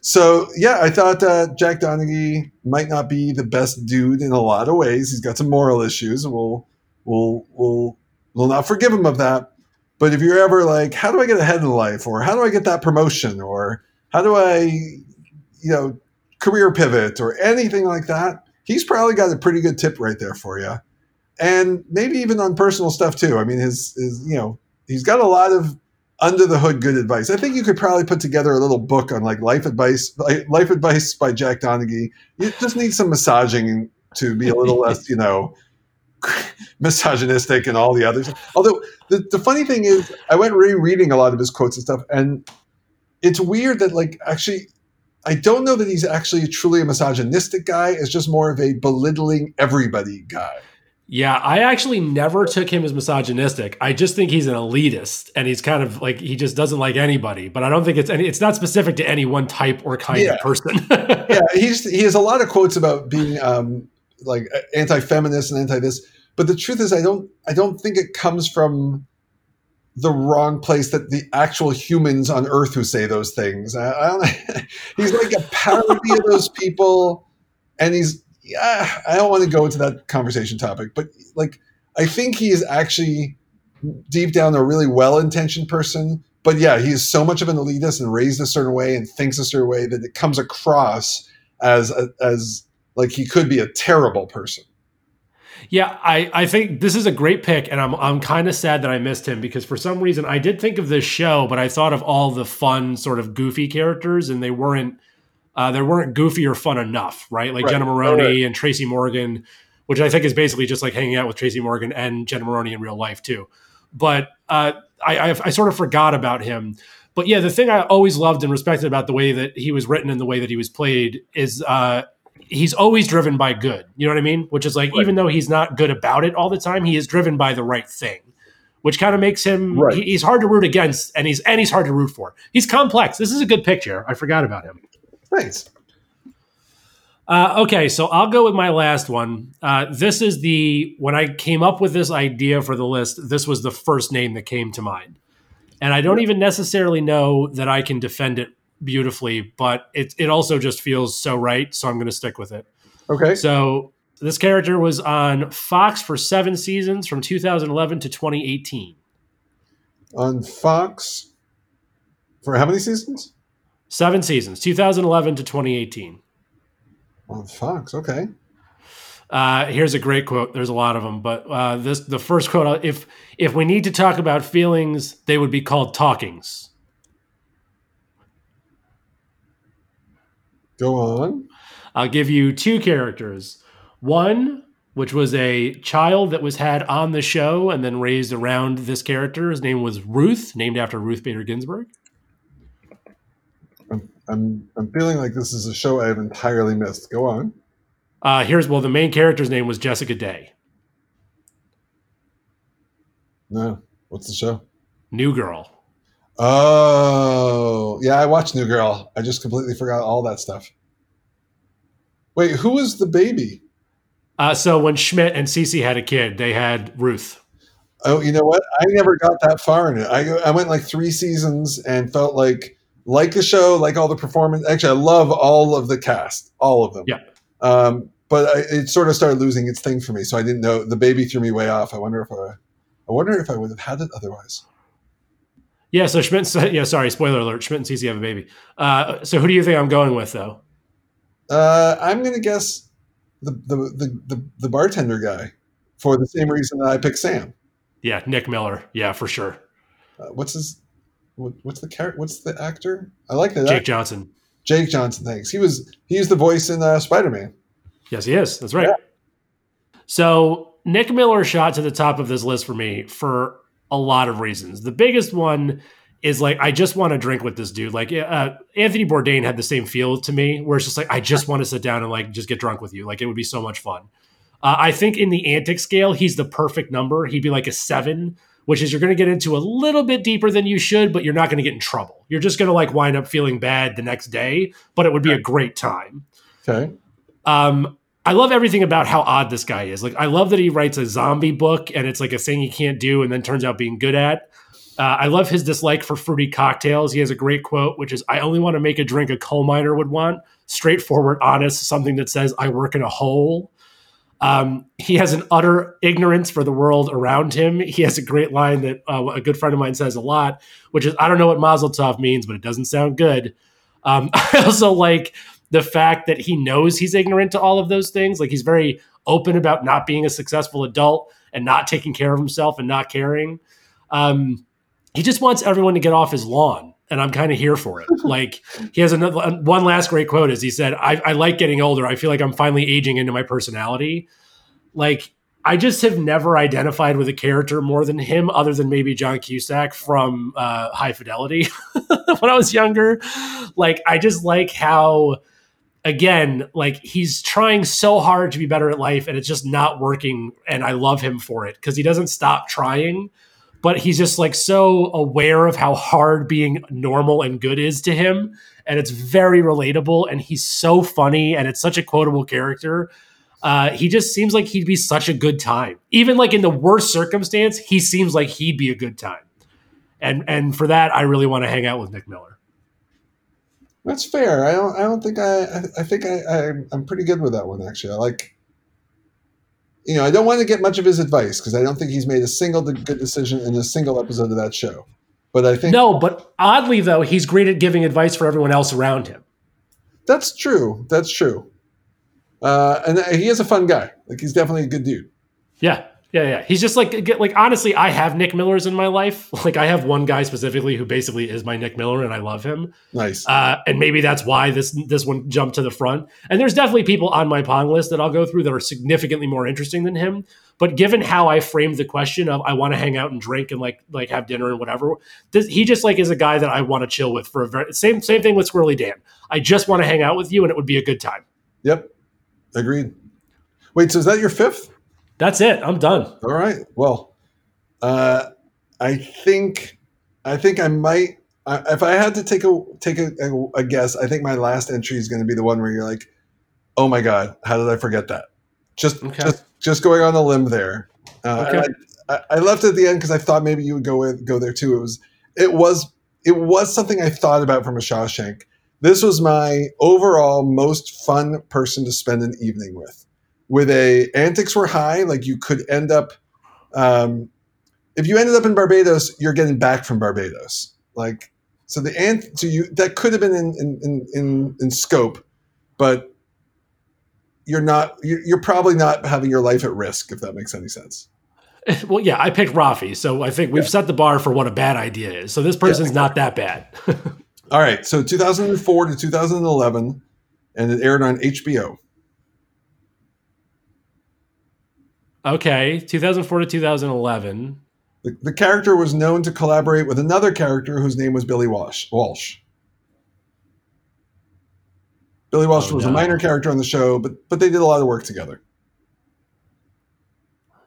So yeah, I thought Jack Donaghy might not be the best dude in a lot of ways. He's got some moral issues, and we'll not forgive him of that. But if you're ever how do I get ahead in life, or how do I get that promotion, or how do I career pivot or anything like that, he's probably got a pretty good tip right there for you. And maybe even on personal stuff too. I mean, his you know, he's got a lot of under the hood good advice. I think you could probably put together a little book on like life advice by Jack Donaghy. You just need some massaging to be a little less, you know, misogynistic and all the others. Although the funny thing is I went rereading a lot of his quotes and stuff, and it's weird that like actually I don't know that he's actually truly a misogynistic guy. It's just more of a belittling everybody guy. Yeah, I actually never took him as misogynistic. I just think he's an elitist, and he's kind of like, he just doesn't like anybody. But I don't think it's not specific to any one type or kind of person. Yeah, he has a lot of quotes about being like anti-feminist and anti-this. But the truth is, I don't think it comes from the wrong place that the actual humans on Earth who say those things. I don't. He's like a parody of those people, and he's. Yeah, I don't want to go into that conversation topic, but like, I think he is actually deep down a really well-intentioned person. But yeah, he is so much of an elitist and raised a certain way and thinks a certain way that it comes across as like he could be a terrible person. Yeah, I think this is a great pick, and I'm kind of sad that I missed him because for some reason I did think of this show, but I thought of all the fun sort of goofy characters, and they weren't goofy or fun enough, right? Like right. Jenna Maroney and Tracy Morgan, which I think is basically just like hanging out with Tracy Morgan and Jenna Maroney in real life too. But I sort of forgot about him. But yeah, the thing I always loved and respected about the way that he was written and the way that he was played is he's always driven by good. You know what I mean? Which is like, right. Even though he's not good about it all the time, he is driven by the right thing, which kind of makes him, right. He's hard to root against and he's hard to root for. He's complex. This is a good picture. I forgot about him. Thanks. Okay, so I'll go with my last one. This is when I came up with this idea for the list, this was the first name that came to mind. And I don't even necessarily know that I can defend it beautifully, but it also just feels so right, so I'm going to stick with it. Okay. So this character was on Fox for 7 seasons from 2011 to 2018. On Fox for how many seasons? 7 seasons, 2011 to 2018. Oh, Fox, okay. Here's a great quote. There's a lot of them, but the first quote, if we need to talk about feelings, they would be called talkings. Go on. I'll give you 2 characters. One, which was a child that was had on the show and then raised around this character. His name was Ruth, named after Ruth Bader Ginsburg. I'm feeling like this is a show I have entirely missed. Go on. The main character's name was Jessica Day. No. What's the show? New Girl. Oh, yeah. I watched New Girl. I just completely forgot all that stuff. Wait, who was the baby? So when Schmidt and Cece had a kid, they had Ruth. Oh, you know what? I never got that far in it. I went like 3 seasons and felt like the show, like all the performance. Actually, I love all of the cast, all of them. Yeah. But it sort of started losing its thing for me. So I didn't know. The baby threw me way off. I wonder if I would have had it otherwise. Yeah. So spoiler alert. Schmidt and Cece have a baby. So who do you think I'm going with though? I'm going to guess the bartender guy for the same reason that I picked Sam. Yeah. Nick Miller. Yeah, for sure. What's the actor? I like that. Jake Johnson. Jake Johnson, thanks. He's the voice in Spider-Man. Yes, he is. That's right. Yeah. So Nick Miller shot to the top of this list for me for a lot of reasons. The biggest one is like, I just want to drink with this dude. Like Anthony Bourdain had the same feel to me where it's just like, I just want to sit down and like, just get drunk with you. Like it would be so much fun. I think in the antic scale, he's the perfect number. He'd be like a 7, which is you're going to get into a little bit deeper than you should, but you're not going to get in trouble. You're just going to like wind up feeling bad the next day, but it would be a great time. Okay. I love everything about how odd this guy is. Like, I love that he writes a zombie book and it's like a thing he can't do and then turns out being good at. I love his dislike for fruity cocktails. He has a great quote, which is, I only want to make a drink a coal miner would want. Straightforward, honest, something that says, I work in a hole. He has an utter ignorance for the world around him. He has a great line that a good friend of mine says a lot, which is, I don't know what Mazel Tov means, but it doesn't sound good. I also like the fact that he knows he's ignorant to all of those things. Like, he's very open about not being a successful adult and not taking care of himself and not caring. He just wants everyone to get off his lawn. And I'm kind of here for it. Like, he has another one last great quote is he said, I like getting older. I feel like I'm finally aging into my personality. Like, I just have never identified with a character more than him, other than maybe John Cusack from High Fidelity when I was younger. Like, I just like how, again, like, he's trying so hard to be better at life and it's just not working. And I love him for it because he doesn't stop trying. But he's just like so aware of how hard being normal and good is to him. And it's very relatable. And he's so funny. And it's such a quotable character. He just seems like he'd be such a good time. Even like in the worst circumstance, he seems like he'd be a good time. And for that, I really want to hang out with Nick Miller. That's fair. I think I'm pretty good with that one, actually. I like, you know, I don't want to get much of his advice because I don't think he's made a single good decision in a single episode of that show. But I think no, but oddly though, he's great at giving advice for everyone else around him. That's true. That's true. And he is a fun guy. Like, he's definitely a good dude. Yeah. He's just like honestly, I have Nick Millers in my life. Like, I have one guy specifically who basically is my Nick Miller, and I love him. Nice. And maybe that's why this one jumped to the front. And there's definitely people on my pong list that I'll go through that are significantly more interesting than him. But given how I framed the question of I want to hang out and drink and like have dinner and whatever, he just like is a guy that I want to chill with for a very same thing with Squirrely Dan. I just want to hang out with you, and it would be a good time. Yep. Agreed. Wait, so is that your fifth? That's it. I'm done. All right. Well, I think I might. If I had to take a guess, I think my last entry is going to be the one where you're like, "Oh my God, how did I forget that?" Just going on a limb there. Okay. I left it at the end because I thought maybe you would go there too. It was something I thought about from a Shawshank. This was my overall most fun person to spend an evening with. With a antics were high, like you could end up, if you ended up in Barbados, you're getting back from Barbados. Like, so the so you that could have been in scope, but you're probably not having your life at risk, if that makes any sense. Well, yeah, I picked Rafi, so I think we've set the bar for what a bad idea is. So this person's not that bad. All right, so 2004 to 2011, and it aired on HBO. Okay, 2004 to 2011. The character was known to collaborate with another character whose name was Billy Walsh. Billy Walsh was a minor character on the show, but they did a lot of work together.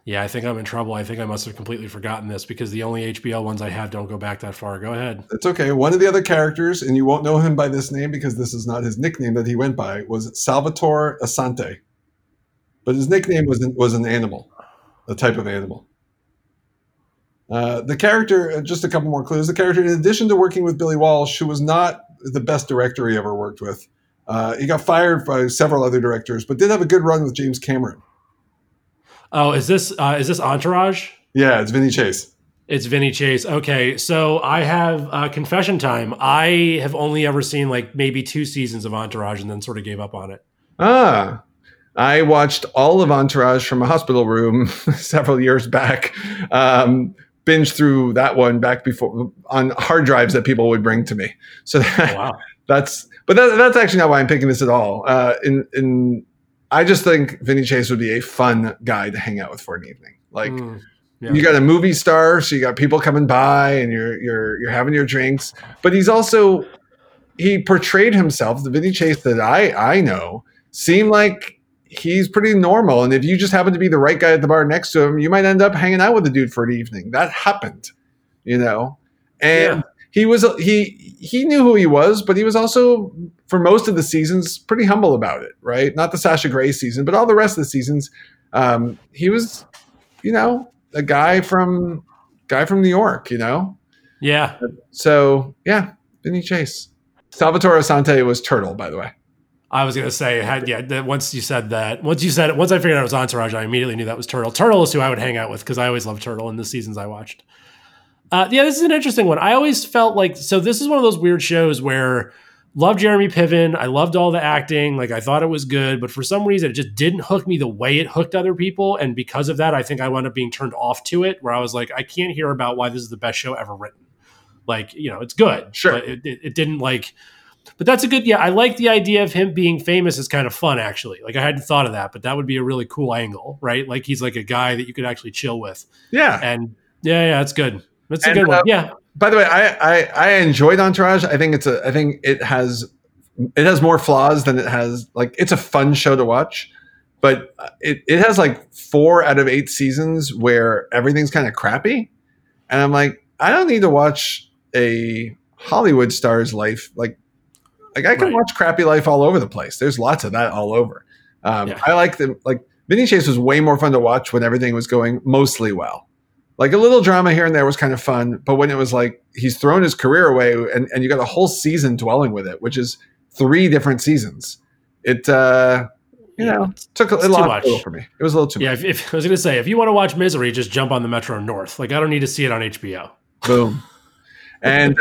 Yeah, I think I'm in trouble. I think I must have completely forgotten this because the only HBO ones I have don't go back that far. Go ahead. That's okay. One of the other characters, and you won't know him by this name because this is not his nickname that he went by, was Salvatore Asante. But his nickname was an animal, a type of animal. The character, just a couple more clues, the character, in addition to working with Billy Walsh, who was not the best director he ever worked with, he got fired by several other directors, but did have a good run with James Cameron. Oh, is this Entourage? Yeah, it's Vinny Chase. It's Vinny Chase. Okay, so I have confession time. I have only ever seen like maybe 2 seasons of Entourage and then sort of gave up on it. Ah, I watched all of Entourage from a hospital room several years back. Binged through that one back before on hard drives that people would bring to me. So that's actually not why I'm picking this at all. I just think Vinny Chase would be a fun guy to hang out with for an evening. Like you got a movie star, so you got people coming by and you're having your drinks. But he's also, he portrayed himself, the Vinny Chase that I know, seemed like he's pretty normal. And if you just happen to be the right guy at the bar next to him, you might end up hanging out with the dude for an evening. That happened, you know? And he was, he knew who he was, but he was also, for most of the seasons, pretty humble about it, right? Not the Sasha Grey season, but all the rest of the seasons. He was, you know, a guy from New York, you know? Yeah. So, yeah, Vinny Chase. Salvatore Asante was Turtle, by the way. I was going to say, once I figured out it was Entourage, I immediately knew that was Turtle. Turtle is who I would hang out with because I always loved Turtle in the seasons I watched. Yeah, this is an interesting one. I always felt like, so this is one of those weird shows where Loved Jeremy Piven. I loved all the acting. Like, I thought it was good, but for some reason, it just didn't hook me the way it hooked other people. And because of that, I think I wound up being turned off to it, where I was like, I can't hear about why this is the best show ever written. Like, you know, it's good. Sure. But it didn't like, but that's a good, yeah. I like the idea of him being famous is kind of fun, actually. Like, I hadn't thought of that, but that would be a really cool angle, right? Like, he's like a guy that you could actually chill with. Yeah. And yeah, it's good. That's a good one. Yeah. By the way, I enjoyed Entourage. I think it has more flaws than it has. Like, it's a fun show to watch, but it has like 4 out of 8 seasons where everything's kind of crappy, and I'm like, I don't need to watch a Hollywood star's life. Like I can watch crappy life all over the place. There's lots of that all over. Yeah. I like them. Like, Vinny Chase was way more fun to watch when everything was going mostly well. Like, a little drama here and there was kind of fun, but when it was like he's thrown his career away and you got a whole season dwelling with it, which is 3 different seasons, it took a lot for me. It was a little too much. Yeah, I was going to say, if you want to watch Misery, just jump on the Metro North. Like, I don't need to see it on HBO. Boom. And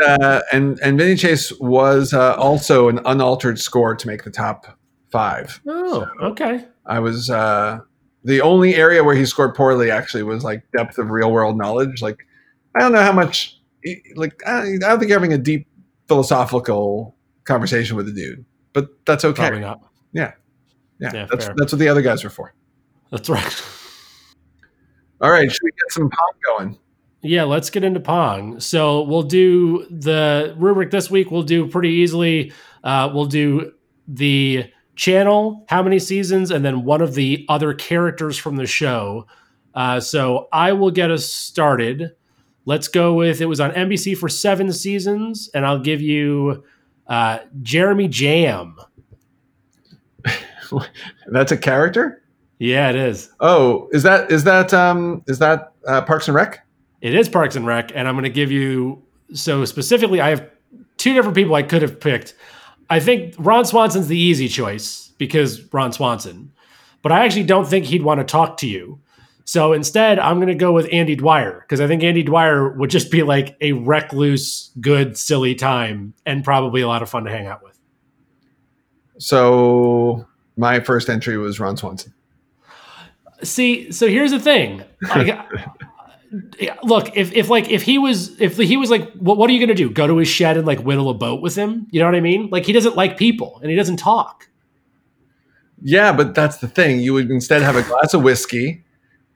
Vinny Chase was also an unaltered score to make the top 5. Oh, so okay. I was... the only area where he scored poorly actually was like depth of real world knowledge. Like, I don't know how much, like, I don't think you're having a deep philosophical conversation with the dude, but that's okay. Probably not. Yeah. Yeah that's what the other guys were for. That's right. All right. Should we get some Pong going? Yeah. Let's get into Pong. So we'll do the rubric this week. We'll do pretty easily. We'll do the channel, how many seasons, and then one of the other characters from the show. So I will get us started. Let's go with, it was on NBC for 7 seasons, and I'll give you Jeremy Jam. That's a character? Yeah, it is. Oh, is that Parks and Rec? It is Parks and Rec, and I'm going to give you, so specifically, I have 2 different people I could have picked. I think Ron Swanson's the easy choice because Ron Swanson, but I actually don't think he'd want to talk to you. So instead, I'm going to go with Andy Dwyer, because I think Andy Dwyer would just be like a recluse, good, silly time, and probably a lot of fun to hang out with. So my first entry was Ron Swanson. See, so here's the thing. Look, if he was like, what are you going to do? Go to his shed and like whittle a boat with him? You know what I mean? Like, he doesn't like people and he doesn't talk. Yeah, but that's the thing. You would instead have a glass of whiskey,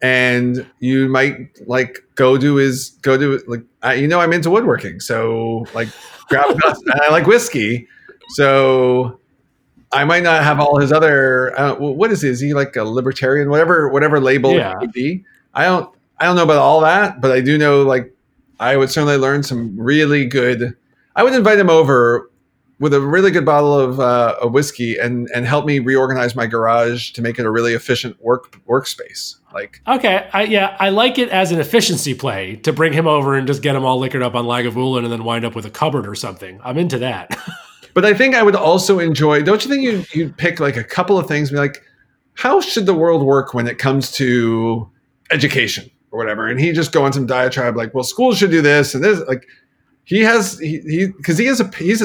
and you might like go to I'm into woodworking, so like grab a glass, and I like whiskey, so I might not have all his other. What is he? Is he like a libertarian? Whatever label it would be. I don't know about all that, but I do know, like, I would certainly learn some really good. I would invite him over with a really good bottle of a whiskey and help me reorganize my garage to make it a really efficient workspace. Like, okay, I like it as an efficiency play to bring him over and just get him all liquored up on Lagavulin and then wind up with a cupboard or something. I'm into that. But I think I would also enjoy. Don't you think you'd pick like a couple of things and be like, how should the world work when it comes to education? Or whatever, and he just go on some diatribe like, well, schools should do this and this. Like, he has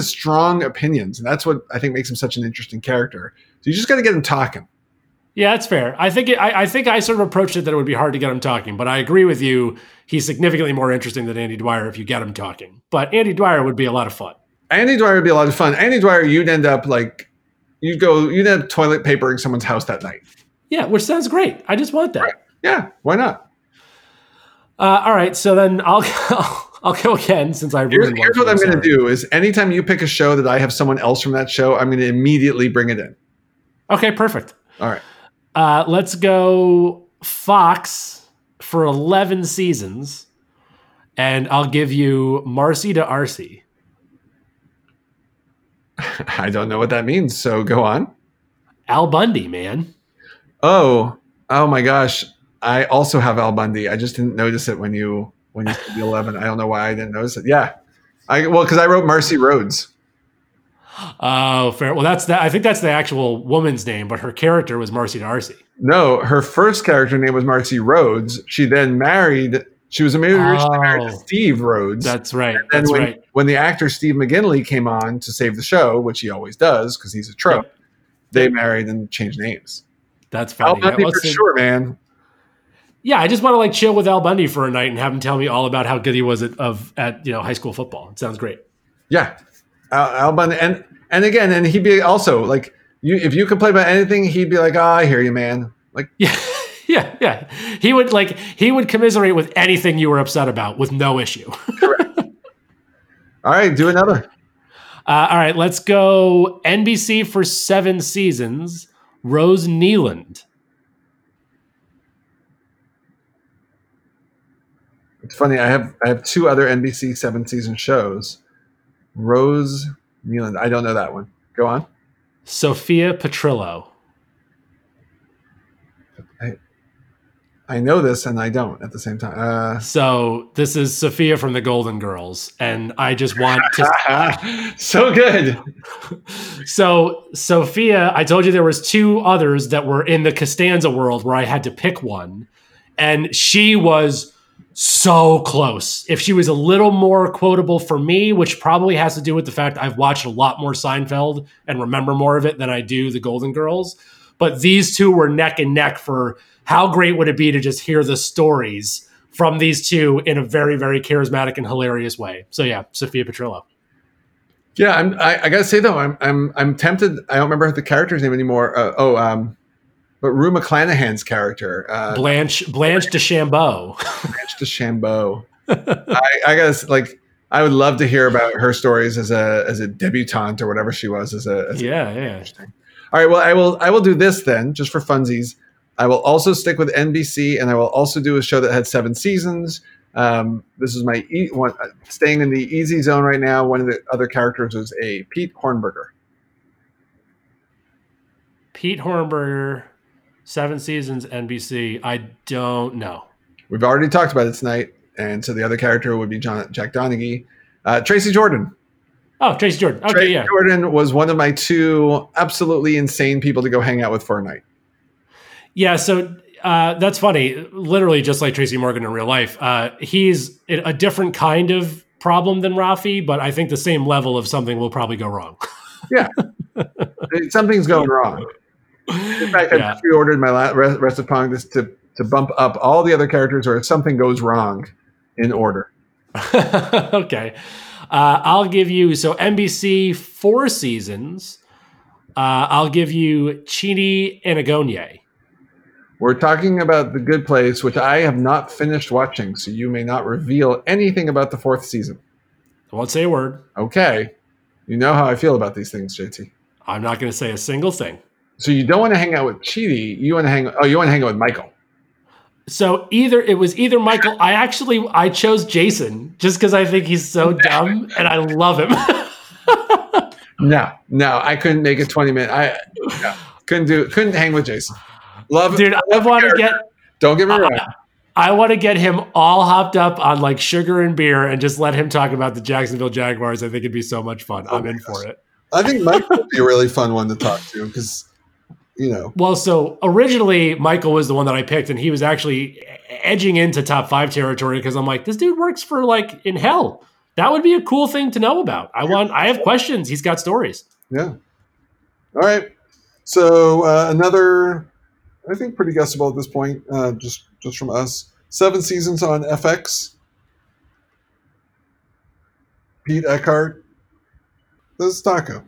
strong opinions, and that's what I think makes him such an interesting character. So you just got to get him talking. Yeah, that's fair. I think I sort of approached it that it would be hard to get him talking, but I agree with you. He's significantly more interesting than Andy Dwyer if you get him talking. But Andy Dwyer would be a lot of fun. Andy Dwyer, you'd end up like you'd end up toilet papering someone's house that night. Yeah, which sounds great. I just want that. Right. Yeah, why not? All right, so then I'll go again since I really. Here's what I'm going to do is anytime you pick a show that I have someone else from that show, I'm going to immediately bring it in. Okay, perfect. All right. Let's go Fox for 11 seasons, and I'll give you Marcy to Arcee. I don't know what that means, so go on. Al Bundy, man. Oh my gosh. I also have Al Bundy. I just didn't notice it when you said the 11. I don't know why I didn't notice it. Yeah, because I wrote Marcy Rhodes. Oh, fair. Well, that's that. I think that's the actual woman's name, but her character was Marcy to Arcee. No, her first character name was Marcy Rhodes. She then married She was originally married to Steve Rhodes. That's right. And then when the actor Steve McGinley came on to save the show, which he always does because he's a trope, they married and changed names. That's funny. Al Bundy sure, man. Yeah, I just want to like chill with Al Bundy for a night and have him tell me all about how good he was at high school football. It sounds great. Yeah, Al Bundy, and he'd be also like, if you complain about anything, he'd be like, "Oh, I hear you, man." Like, yeah. Yeah. He would commiserate with anything you were upset about with no issue. Correct. All right, do another. All right, let's go NBC for 7 seasons. Rose Nealand. It's funny. I have 2 other NBC 7-season shows. Rose Nealand. I don't know that one. Go on. Sophia Petrillo. I know this and I don't at the same time. So this is Sophia from The Golden Girls, and I just want to... So good. So Sophia, I told you there was 2 others that were in the Costanza world where I had to pick one, and she was so close. If she was a little more quotable for me, which probably has to do with the fact I've watched a lot more Seinfeld and remember more of it than I do The Golden Girls, but these 2 were neck and neck for... How great would it be to just hear the stories from these 2 in a very, very charismatic and hilarious way? So yeah, Sophia Petrillo. Yeah, I gotta say though, I'm tempted. I don't remember the character's name anymore. But Rue McClanahan's character, Blanche DeChambeau. Blanche DeChambeau. I guess I would love to hear about her stories as a debutante or whatever she was. Interesting. All right, well, I will do this then just for funsies. I will also stick with NBC, and I will also do a show that had 7 seasons. This is my one, staying in the easy zone right now. One of the other characters was a Pete Hornberger. Pete Hornberger, 7 seasons, NBC. I don't know. We've already talked about it tonight, and so the other character would be Jack Donaghy. Tracy Jordan. Oh, Tracy Jordan. Okay, Tracy Jordan was one of my 2 absolutely insane people to go hang out with for a night. Yeah, so that's funny. Literally, just like Tracy Morgan in real life, he's a different kind of problem than Rafi, but I think the same level of something will probably go wrong. Yeah, something's going wrong. In fact, I pre-ordered my rest of Pong just to bump up all the other characters, or if something goes wrong, in order. Okay, I'll give you NBC 4 seasons. I'll give you Chidi Anagonye. We're talking about The Good Place, which I have not finished watching, so you may not reveal anything about the 4th season. I won't say a word. Okay. You know how I feel about these things, JT. I'm not going to say a single thing. So you don't want to hang out with Chidi. You want to hang out with Michael. So it was either Michael. I chose Jason just because I think he's so dumb and I love him. No, I couldn't make it 20 minutes. Couldn't hang with Jason. Love, dude, I want to get. Don't get me wrong. I want to get him all hopped up on sugar and beer, and just let him talk about the Jacksonville Jaguars. I think it'd be so much fun. Oh, I'm in for it. I think Michael would be a really fun one to talk to because, Well, so originally Michael was the one that I picked, and he was actually edging into top 5 territory because I'm like, this dude works for in hell. That would be a cool thing to know about. I have questions. He's got stories. Yeah. All right. So another. I think pretty guessable at this point, just from us. 7 seasons on FX. Pete Eckhart. This is Taco.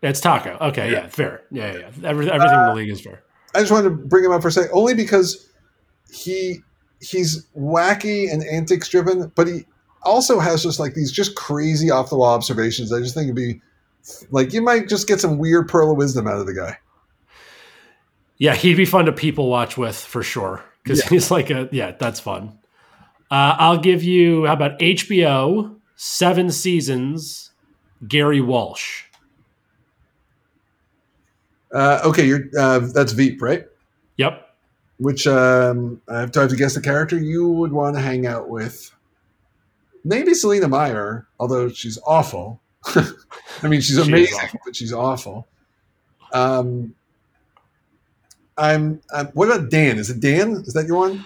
That's Taco. Okay, yeah, fair. Yeah. Everything in the league is fair. I just wanted to bring him up for a second, only because he's wacky and antics driven, but he also has just these just crazy off the wall observations. I just think it'd be you might just get some weird pearl of wisdom out of the guy. Yeah, he'd be fun to people watch with for sure because he's that's fun. I'll give you, how about HBO, 7 seasons, Gary Walsh. Okay, that's Veep, right? Yep. Which I have to guess the character you would want to hang out with. Maybe Selena Meyer, although she's awful. I mean, she's amazing, but she's awful. What about Dan? Is it Dan? Is that your one?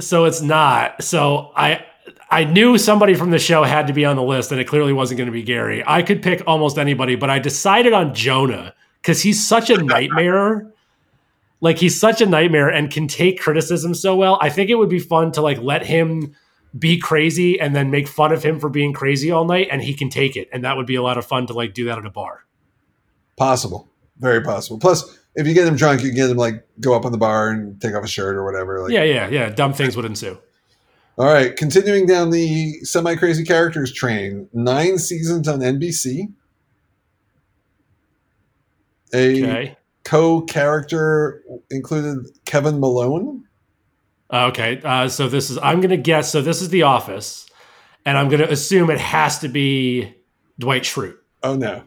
So it's not. So I knew somebody from the show had to be on the list, and it clearly wasn't going to be Gary. I could pick almost anybody, but I decided on Jonah because he's such a nightmare. Like, he's such a nightmare and can take criticism so well. I think it would be fun to, like, let him be crazy and then make fun of him for being crazy all night, and he can take it. And that would be a lot of fun to, like, do that at a bar. Possible. Very possible. Plus, if you get them drunk, you can get them, like, go up on the bar and take off a shirt or whatever. Like, yeah. Dumb things would ensue. All right. Continuing down the semi-crazy characters train. 9 seasons on NBC. Okay. Co-character included Kevin Malone. Okay. So this is The Office, and I'm going to assume it has to be Dwight Schrute. Oh, no.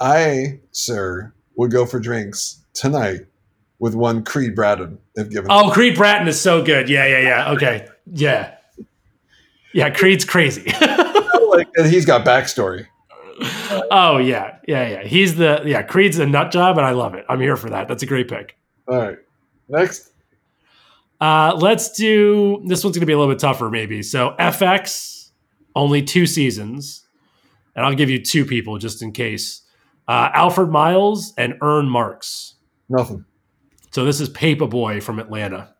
I, sir, would go for drinks tonight with one Creed Bratton. Creed Bratton is so good. Yeah. Okay. Yeah. Yeah. Creed's crazy. And he's got backstory. Oh, yeah. Creed's a nut job, and I love it. I'm here for that. That's a great pick. All right. Next. Let's do, this one's going to be a little bit tougher maybe. So FX, only 2 seasons. And I'll give you 2 people just in case. Alfred Miles and Earn Marks. Nothing. So this is Paperboy from Atlanta.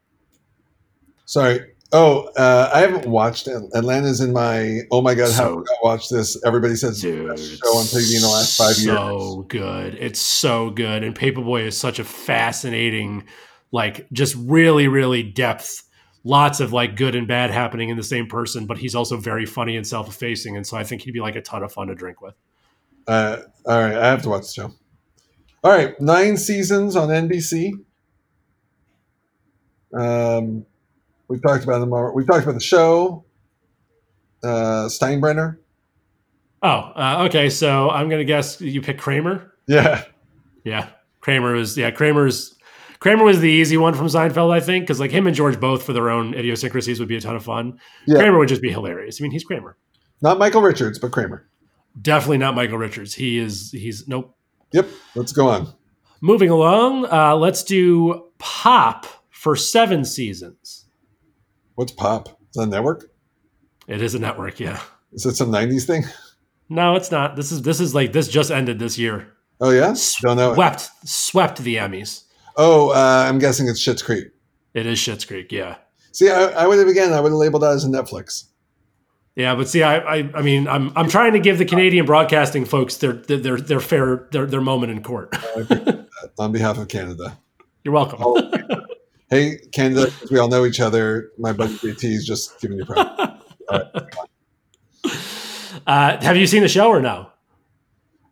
Sorry. Oh, I haven't watched it. Atlanta's in my, oh my God, so, how have I watched this? Everybody says, dude, it's the best show on TV in the last 5 years. So good. It's so good. And Paperboy is such a fascinating, like, just really, really depth. Lots of, like, good and bad happening in the same person, but he's also very funny and self-effacing. And so I think he'd be, like, a ton of fun to drink with. All right. I have to watch the show. All right. 9 seasons on NBC. We've talked about them. We've talked about the show. Steinbrenner. Oh, okay. So I'm going to guess you pick Kramer. Yeah. Kramer was the easy one from Seinfeld, I think, because, like, him and George both for their own idiosyncrasies would be a ton of fun. Yeah. Kramer would just be hilarious. I mean, he's Kramer. Not Michael Richards, but Kramer. Definitely not Michael Richards. He's nope. Yep. Let's go on. Moving along. Let's do Pop for 7 seasons. What's Pop? Is that a network? It is a network, yeah. Is it some 90s thing? No, it's not. This just ended this year. Oh, yeah? Don't know. Swept the Emmys. Oh, I'm guessing it's Schitt's Creek. It is Schitt's Creek, yeah. See, I would have labeled that as a Netflix. Yeah, but see, I mean, I'm trying to give the Canadian broadcasting folks their fair moment in court. On behalf of Canada. You're welcome. Hey, Canada, because we all know each other, my buddy JT is just giving you props. Right, have you seen the show or no?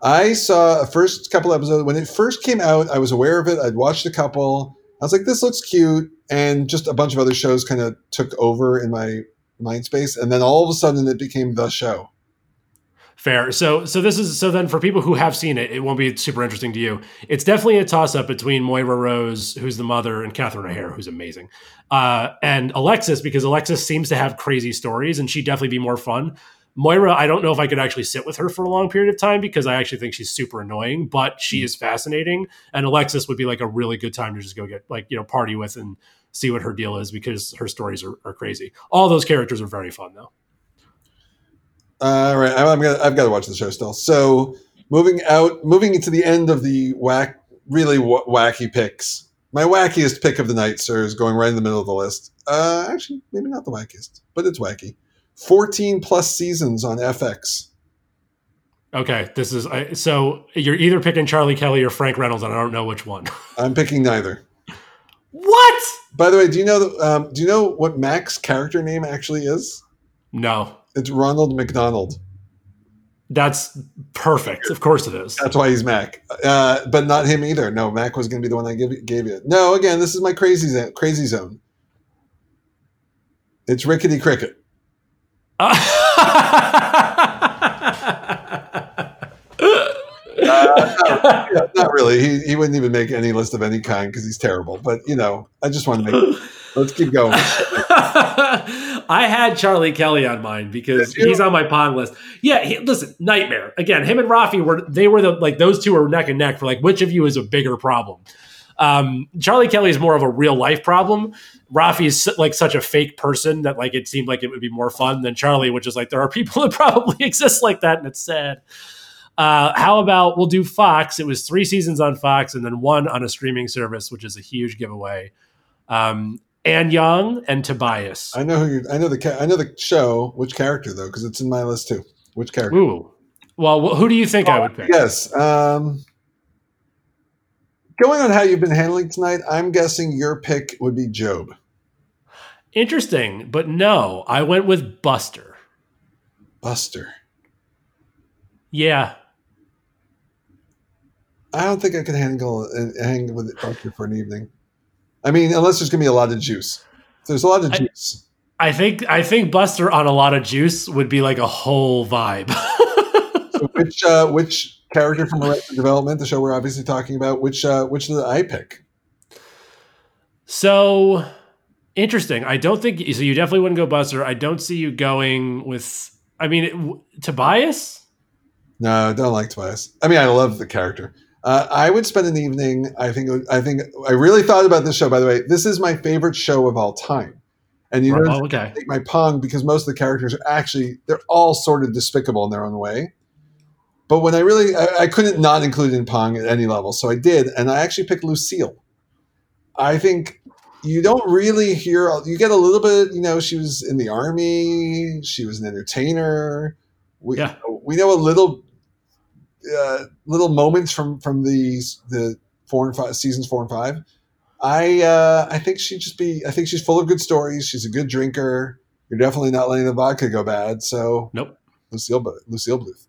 I saw a first couple episodes. When it first came out, I was aware of it. I'd watched a couple. I was like, this looks cute. And just a bunch of other shows kind of took over in my mind space. And then all of a sudden it became the show. Fair. So then for people who have seen it, it won't be super interesting to you. It's definitely a toss-up between Moira Rose, who's the mother, and Catherine O'Hare, who's amazing, and Alexis, because Alexis seems to have crazy stories, and she'd definitely be more fun. Moira, I don't know if I could actually sit with her for a long period of time because I actually think she's super annoying, but she is fascinating, and Alexis would be like a really good time to just go get, like, you know, party with and see what her deal is because her stories are crazy. All those characters are very fun, though. All right, I've got to watch the show still. So moving to the end of the wacky picks. My wackiest pick of the night, sir, is going right in the middle of the list. Actually, maybe not the wackiest, but it's wacky. 14 plus seasons on FX. Okay, this is so you're either picking Charlie Kelly or Frank Reynolds, and I don't know which one. I'm picking neither. What? By the way, do you know what Mac's character name actually is? No. It's Ronald McDonald. That's perfect. Of course it is. That's why he's Mac. But not him either. No, Mac was going to be the one I gave you. No, again, this is my crazy zone. It's Rickety Cricket. No, not really. He wouldn't even make any list of any kind because he's terrible. But, you know, I just want to make it. Let's keep going. I had Charlie Kelly on mine because he's on my pong list. Yeah, listen, nightmare. Again, him and Rafi were those two were neck and neck for, like, which of you is a bigger problem. Charlie Kelly is more of a real life problem. Rafi is like such a fake person that like it seemed like it would be more fun than Charlie, which is like there are people that probably exist like that, and it's sad. How about we'll do Fox? It was 3 seasons on Fox and then 1 on a streaming service, which is a huge giveaway. Ann Young and Tobias. I know who you. I know the show. Which character though? Because it's in my list too. Which character? Ooh. Well, who do you think I would pick? Yes. Going on how you've been handling tonight, I'm guessing your pick would be Job. Interesting, but no, I went with Buster. Buster. Yeah. I don't think I could hang with Buster for an evening. I mean, unless there's going to be a lot of juice. If there's a lot of juice. I think Buster on a lot of juice would be like a whole vibe. So which character from Arrested Development, the show we're obviously talking about, which did I pick? So interesting. I don't think so. You definitely wouldn't go Buster. I don't see you going with. I mean, Tobias. No, I don't like Tobias. I mean, I love the character. I would spend an evening. I think I really thought about this show, by the way. This is my favorite show of all time. And you know, I take my pong because most of the characters are actually, they're all sort of despicable in their own way. But when I couldn't not include in pong at any level. So I did. And I actually picked Lucille. I think you don't really hear, you get a little bit, you know, she was in the army. She was an entertainer. We know a little little moments from the 4 and 5 seasons 4 and 5. I think she's full of good stories. She's a good drinker. You're definitely not letting the vodka go bad. So nope, Lucille Bluth.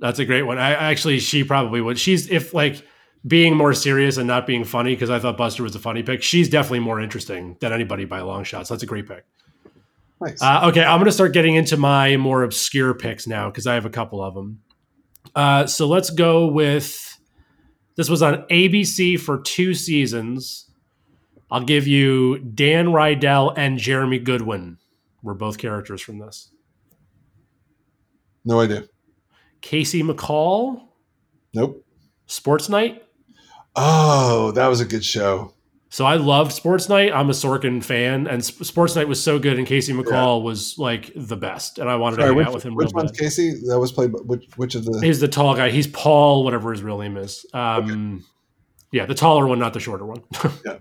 That's a great one. She probably would. She's if like being more serious and not being funny because I thought Buster was a funny pick. She's definitely more interesting than anybody by a long shot. So that's a great pick. Nice. Okay, I'm gonna start getting into my more obscure picks now because I have a couple of them. So let's go with, this was on ABC for 2 seasons. I'll give you Dan Rydell and Jeremy Goodwin were both characters from this. No idea. Casey McCall? Nope. Sports Night? Oh, that was a good show. So I loved Sports Night. I'm a Sorkin fan, and Sports Night was so good, and Casey McCall was like the best, and I wanted to hang out with him. Which one's Casey? That was played by which of the? He's the tall guy. He's Paul, whatever his real name is. Yeah, the taller one, not the shorter one. Yeah,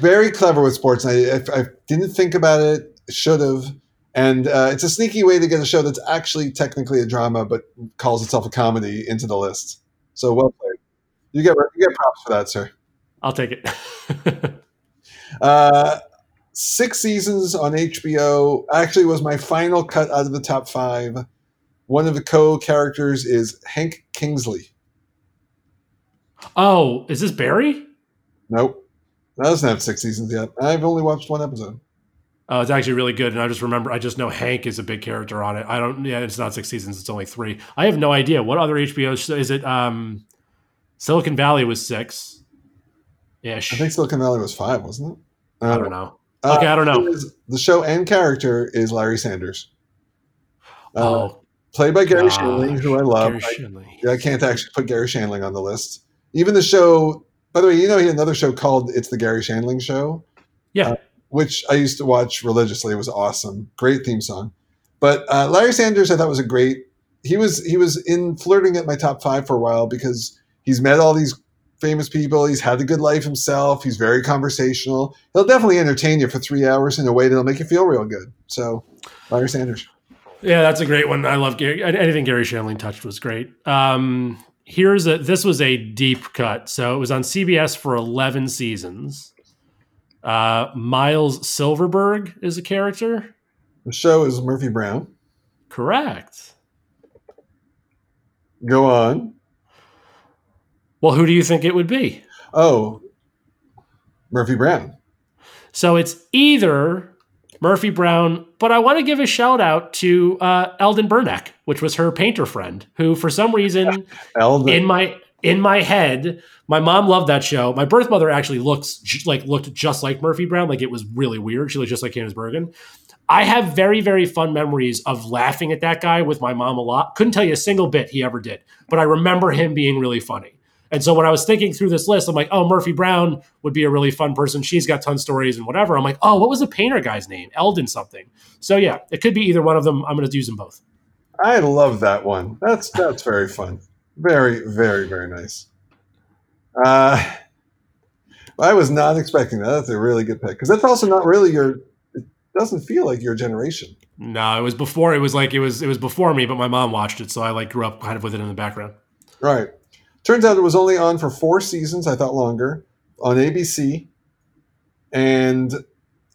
very clever with Sports Night. I didn't think about it. Should have. And it's a sneaky way to get a show that's actually technically a drama but calls itself a comedy into the list. So well played. You get props for that, sir. I'll take it. 6 seasons on HBO actually was my final cut out of the top 5. One of the co-characters is Hank Kingsley. Oh, is this Barry? Nope. That doesn't have 6 seasons yet. I've only watched 1 episode. Oh, it's actually really good. And I just know Hank is a big character on it. It's not 6 seasons. It's only 3. I have no idea. What other HBO show is it? Silicon Valley was 6. Ish. I think Silicon Valley was 5, wasn't it? I don't know. Okay, I don't know. The show and character is Larry Sanders. Played by Gary Shandling, who I love. I can't actually put Gary Shandling on the list. Even the show, by the way, you know he had another show called It's the Gary Shandling Show? Yeah. Which I used to watch religiously. It was awesome. Great theme song. But Larry Sanders I thought was a great – he was in flirting at my top 5 for a while because he's met all these – famous people. He's had a good life himself. He's very conversational. He'll definitely entertain you for 3 hours in a way that'll make you feel real good. So, Larry Sanders. Yeah, that's a great one. I love Gary. Anything Gary Shandling touched was great. This was a deep cut. So it was on CBS for 11 seasons. Miles Silverberg is a character. The show is Murphy Brown. Correct. Go on. Well, who do you think it would be? Oh, Murphy Brown. So it's either Murphy Brown, but I want to give a shout out to Eldon Burnack, which was her painter friend, who for some reason in my head, my mom loved that show. My birth mother actually looked just like Murphy Brown. Like it was really weird. She looked just like Candace Bergen. I have very, very fun memories of laughing at that guy with my mom a lot. Couldn't tell you a single bit he ever did, but I remember him being really funny. And so when I was thinking through this list, I'm like, oh, Murphy Brown would be a really fun person. She's got tons of stories and whatever. I'm like, oh, what was the painter guy's name? Eldon something. So yeah, it could be either one of them. I'm going to use them both. I love that one. That's very fun. Very, very, very nice. I was not expecting that. That's a really good pick. Because that's also not really your – it doesn't feel like your generation. No, it was before. It was before me, but my mom watched it, so I grew up kind of with it in the background. Right. Turns out it was only on for 4 seasons, I thought longer, on ABC. And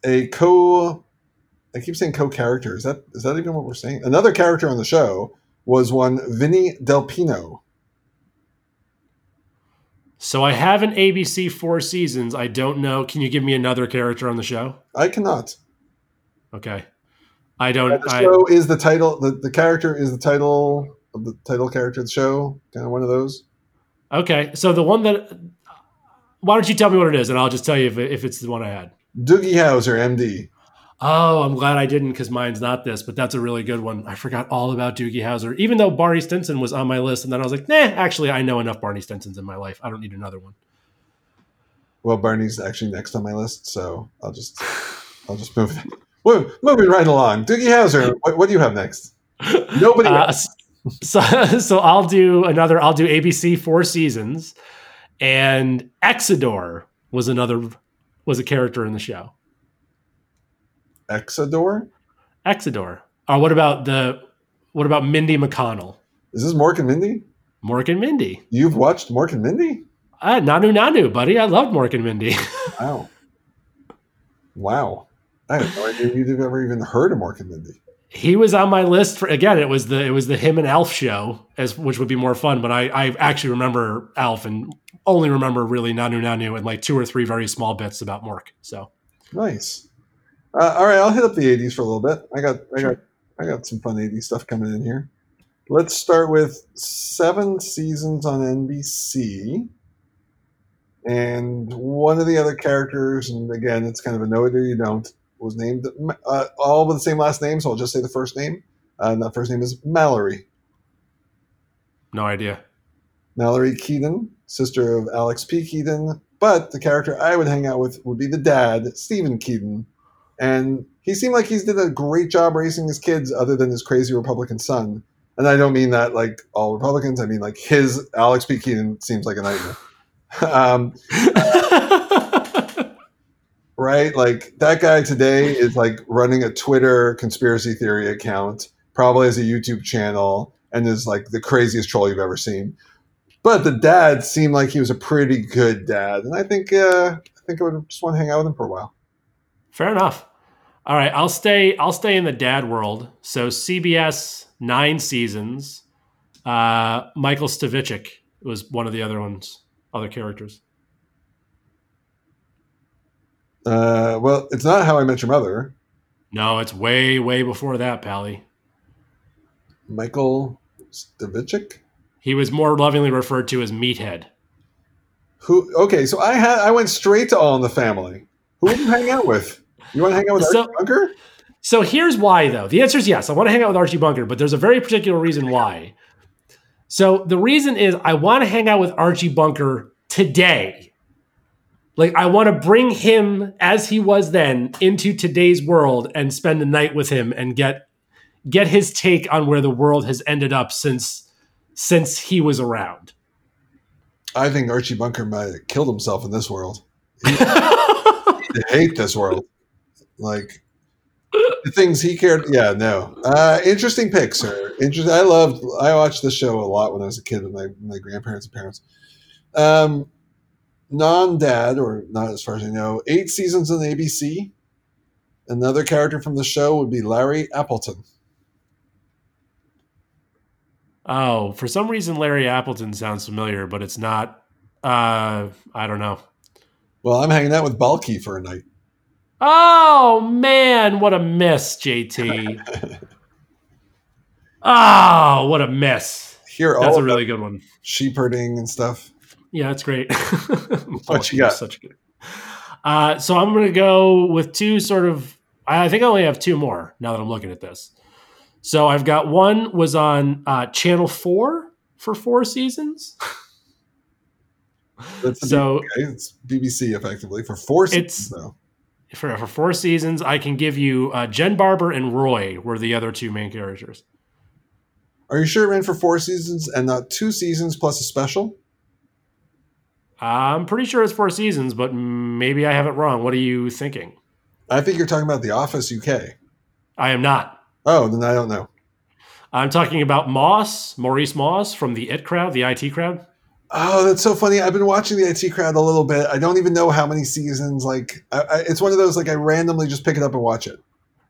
a I keep saying co-character. Is that even what we're saying? Another character on the show was one Vinny Delpino. So I have an ABC 4 seasons. I don't know. Can you give me another character on the show? I cannot. Okay. I don't. The show is the title. The character is the title of the title character of the show. Kind of one of those. Okay. So the one that. Why don't you tell me what it is, and I'll just tell you if it's the one I had. Doogie Howser, M.D. Oh, I'm glad I didn't, because mine's not this, but that's a really good one. I forgot all about Doogie Howser, even though Barney Stinson was on my list. And then I was like, nah, actually, I know enough Barney Stinsons in my life. I don't need another one. Well, Barney's actually next on my list, so I'll just move. Well, moving right along. Doogie Howser, what do you have next? Nobody else. So I'll do ABC 4 seasons. And Exidor was a character in the show. Exidor. Oh, what about Mindy McConnell? Is this Mork and Mindy? Mork and Mindy. You've watched Mork and Mindy? Nanu, buddy. I loved Mork and Mindy. Wow. I have no idea you've ever even heard of Mork and Mindy. He was on my list for, again, it was the him and Alf show, which would be more fun, but I actually remember Alf and only remember really Nanu and 2 or 3 very small bits about Mork. So nice. All right, I'll hit up the 80s for a little bit. I got some fun 80s stuff coming in here. Let's start with 7 seasons on NBC. And one of the other characters, and again, it's kind of a know it or you don't, was named all with the same last name, so I'll just say the first name. And that first name is Mallory. No idea. Mallory Keaton, sister of Alex P. Keaton. But the character I would hang out with would be the dad, Stephen Keaton. And he seemed like he's did a great job raising his kids other than his crazy Republican son. And I don't mean that like all Republicans. I mean like his Alex P. Keaton seems like a nightmare. Right? That guy today is running a Twitter conspiracy theory account, probably has a YouTube channel, and is the craziest troll you've ever seen. But the dad seemed like he was a pretty good dad. And I think I would just want to hang out with him for a while. Fair enough. All right, I'll stay in the dad world. So CBS 9 seasons. Michael Stavicic was one of the other characters. Well, it's not How I Met Your Mother. No, it's way, way before that, Pally. Michael Stavicic? He was more lovingly referred to as Meathead. Who? Okay, so I went straight to All in the Family. Who would you hang out with? You want to hang out with Archie Bunker? So here's why, though. The answer is yes. I want to hang out with Archie Bunker, but there's a very particular reason why. So the reason is I want to hang out with Archie Bunker today. I want to bring him as he was then into today's world and spend the night with him and get his take on where the world has ended up since he was around. I think Archie Bunker might have killed himself in this world. I hate this world. The things he cared. Yeah, no. Interesting pick, sir. Interesting. I watched the show a lot when I was a kid with my grandparents and parents. Non-dad, or not as far as I know, 8 seasons on ABC. Another character from the show would be Larry Appleton. Oh, for some reason, Larry Appleton sounds familiar, but it's not. I don't know. Well, I'm hanging out with Balky for a night. Oh, man, what a miss, JT. Oh, what a miss. That's a really good one. Sheepherding and stuff. Yeah, that's great. What you got? Such good. So I'm going to go with 2 sort of – I think I only have 2 more now that I'm looking at this. So I've got one was on Channel 4 for 4 seasons. That's so BBC, it's BBC effectively for four seasons now. For 4 seasons, I can give you Jen Barber and Roy were the other two main characters. Are you sure it ran for 4 seasons and not 2 seasons plus a special? I'm pretty sure it's 4 seasons, but maybe I have it wrong. What are you thinking? I think you're talking about The Office UK. I am not. Oh, then I don't know. I'm talking about Maurice Moss from the IT Crowd. Oh, that's so funny. I've been watching the IT Crowd a little bit. I don't even know how many seasons. Like, it's one of those, like, I randomly just pick it up and watch it.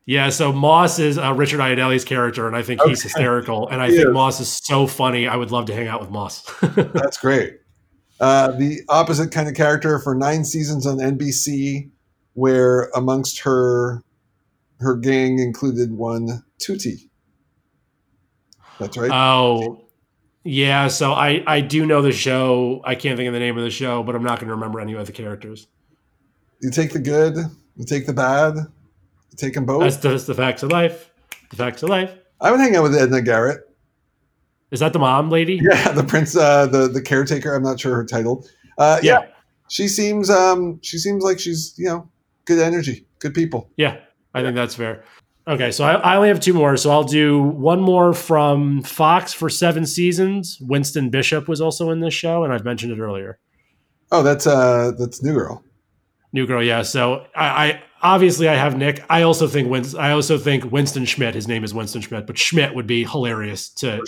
Yeah, so Moss is Richard Iodelli's character, and I think he's hysterical. And I think Moss is so funny. I would love to hang out with Moss. That's great. The opposite kind of character for 9 seasons on NBC, where amongst her gang included one Tootie. That's right. Oh, yeah. So I do know the show. I can't think of the name of the show, but I'm not going to remember any of the characters. You take the good, you take the bad, you take them both. That's the facts of life. The facts of life. I would hang out with Edna Garrett. Is that the mom lady? Yeah, the prince, the caretaker. I'm not sure her title. Yeah. She seems like she's, good energy, good people. Yeah, I think that's fair. Okay, so I only have 2 more, so I'll do one more from Fox for 7 seasons. Winston Bishop was also in this show, and I've mentioned it earlier. Oh, that's New Girl. New Girl, yeah. So I obviously I have Nick. I also think Winston Schmidt. His name is Winston Schmidt, but Schmidt would be hilarious to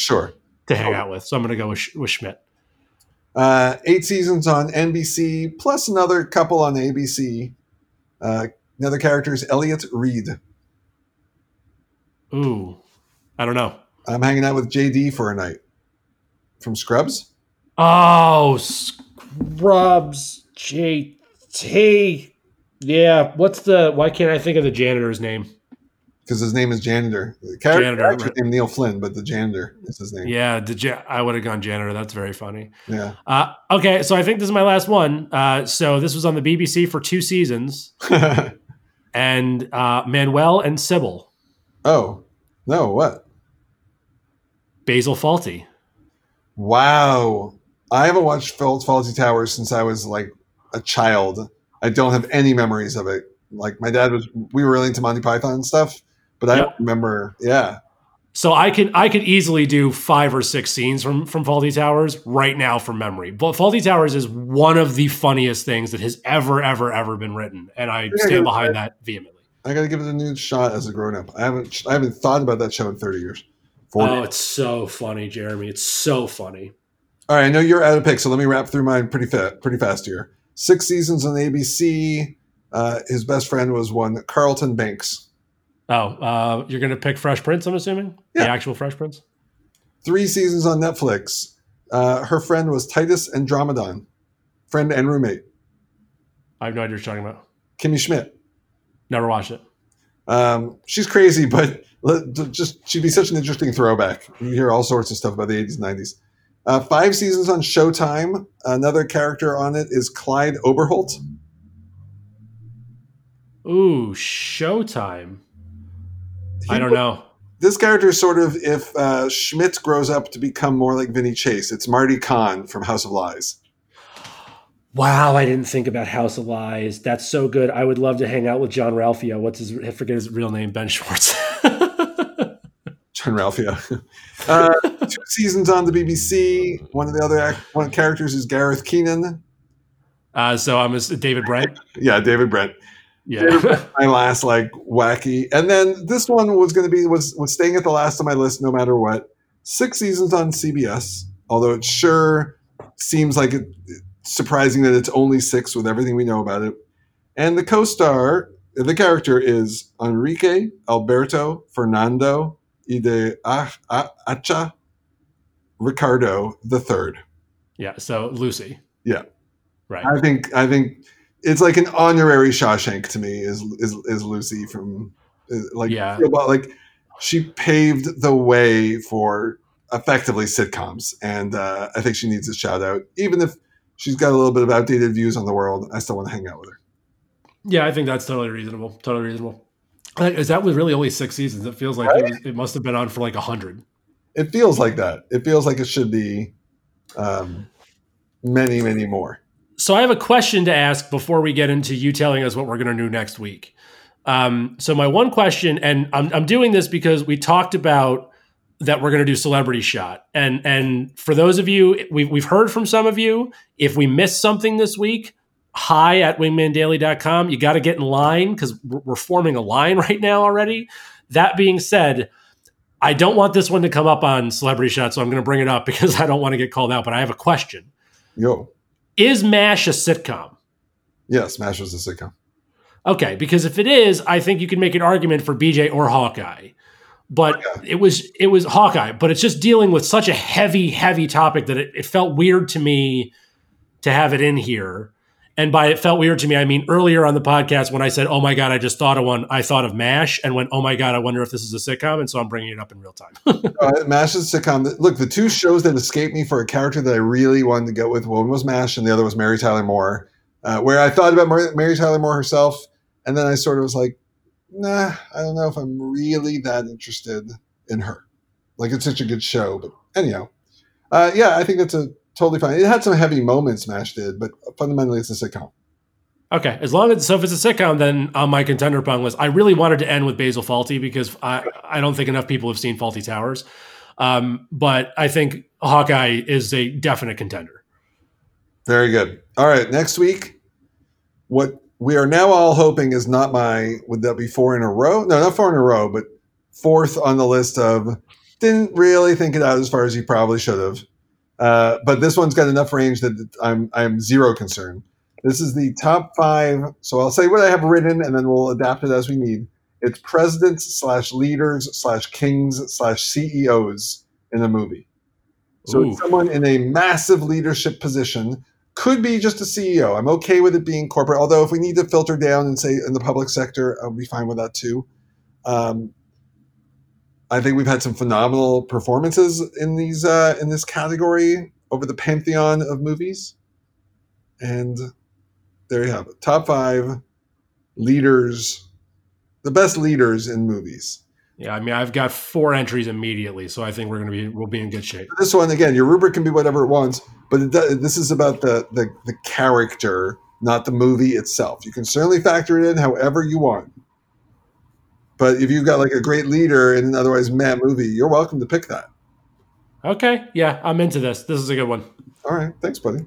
hang out with. So I'm going to go with Schmidt. 8 seasons on NBC, plus another couple on ABC. Another character is Elliot Reed. Ooh, I don't know. I'm hanging out with JD for a night from Scrubs. Oh, Scrubs, JT. Yeah, why can't I think of the janitor's name? Because his name is Janitor. The character right. Named Neil Flynn, but the janitor is his name. Yeah, I would have gone janitor. That's very funny. Yeah. Okay, so I think this is my last one. So this was on the BBC for 2 seasons. And Manuel and Sybil. Oh, no, what? Basil Fawlty. Wow. I haven't watched Fawlty Towers since I was like a child. I don't have any memories of it. Like my dad we were really into Monty Python and stuff, but I don't remember. Yeah. So I could easily do 5 or 6 scenes from Fawlty Towers right now from memory. But Fawlty Towers is one of the funniest things that has ever, ever, ever been written. And I stand behind that vehemently. I got to give it a new shot as a grown-up. I haven't thought about that show in 30 years. 40. Oh, it's so funny, Jeremy. It's so funny. All right, I know you're out of pick, so let me wrap through mine pretty fast here. 6 seasons on ABC. His best friend was one Carlton Banks. Oh, you're going to pick Fresh Prince, I'm assuming? Yeah. The actual Fresh Prince? 3 seasons on Netflix. Her friend was Titus Andromedon, friend and roommate. I have no idea what you're talking about. Kimmy Schmidt. Never watched it. She's crazy, but she'd be such an interesting throwback. You hear all sorts of stuff about the 80s and 90s. 5 seasons on Showtime. Another character on it is Clyde Oberholt. Ooh, Showtime. I don't know. This character is sort of if Schmidt grows up to become more like Vinny Chase. It's Marty Kahn from House of Lies. Wow, I didn't think about House of Lies. That's so good. I would love to hang out with John Ralphio. I forget his real name, Ben Schwartz. John Ralphio. 2 seasons on the BBC. One of the other characters is Gareth Keenan. So I'm David Brent. Yeah, David Brent. Yeah. David Brent, my last wacky. And then this one was going to be was staying at the last of my list no matter what. 6 seasons on CBS, although it sure seems like it surprising that it's only 6 with everything we know about it. And the co-star, the character is Enrique Alberto Fernando Ideacha Ricardo III. Yeah, so Lucy. Yeah. Right. I think it's like an honorary Shawshank to me is Lucy from she paved the way for effectively sitcoms, and I think she needs a shout out, even if she's got a little bit of outdated views on the world. I still want to hang out with her. Yeah, I think that's totally reasonable. Totally reasonable. That was really only 6 seasons. It feels like it must have been on for 100. It feels like that. It feels like it should be many, many more. So I have a question to ask before we get into you telling us what we're going to do next week. So my one question, and I'm doing this because we talked about that we're going to do Celebrity Shot. And for those of you, we've heard from some of you. If we missed something this week, hi@wingmandaily.com. You got to get in line because we're forming a line right now already. That being said, I don't want this one to come up on Celebrity Shot, so I'm going to bring it up because I don't want to get called out, but I have a question. Yo. Is M*A*S*H a sitcom? Yes, M*A*S*H is a sitcom. Okay, because if it is, I think you can make an argument for BJ or Hawkeye. But yeah. It was Hawkeye, but it's just dealing with such a heavy, heavy topic that it felt weird to me to have it in here. And by it felt weird to me, I mean earlier on the podcast when I said, oh my God, I just thought of one, I thought of M*A*S*H and went, oh my God, I wonder if this is a sitcom. And so I'm bringing it up in real time. M*A*S*H is a sitcom. Look, the two shows that escaped me for a character that I really wanted to get with, one was M*A*S*H and the other was Mary Tyler Moore, where I thought about Mary Tyler Moore herself. And then I sort of was like, nah, I don't know if I'm really that interested in her. Like, it's such a good show. But anyhow, yeah, I think that's a totally fine. It had some heavy moments, M*A*S*H did, but fundamentally it's a sitcom. Okay. As long as, so if it's a sitcom, then on my contender prong list, I really wanted to end with Basil Fawlty because I don't think enough people have seen Fawlty Towers. But I think Hawkeye is a definite contender. Very good. All right. Next week, what we are now all hoping is not my, would that be four in a row? No, not four in a row, but fourth on the list of didn't really think it out as far as you probably should have. But this one's got enough range that I'm zero concern. This is the top five. So I'll say what I have written and then we'll adapt it as we need. It's presidents/leaders/kings/CEOs in a movie. So Ooh. It's someone in a massive leadership position. Could be just a CEO. I'm okay with it being corporate. Although if we need to filter down and say in the public sector, I'll be fine with that too. I think we've had some phenomenal performances in these in this category over the pantheon of movies. And there you have it. Top five leaders, the best leaders in movies. Yeah, I mean, I've got four entries immediately, so I think we'll be in good shape. This one, again, your rubric can be whatever it wants, but this is about the character, not the movie itself. You can certainly factor it in however you want. But if you've got like a great leader in an otherwise meh movie, you're welcome to pick that. Okay. Yeah, I'm into this. This is a good one. All right. Thanks, buddy.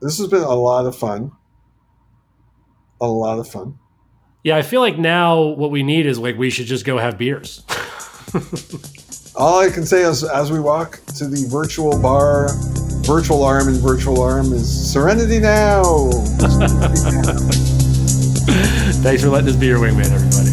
This has been a lot of fun. A lot of fun. Yeah, I feel like now what we need is like we should just go have beers. All I can say is as we walk to the virtual bar, virtual arm is Serenity Now. Serenity Now. Thanks for letting us be your wingman, everybody.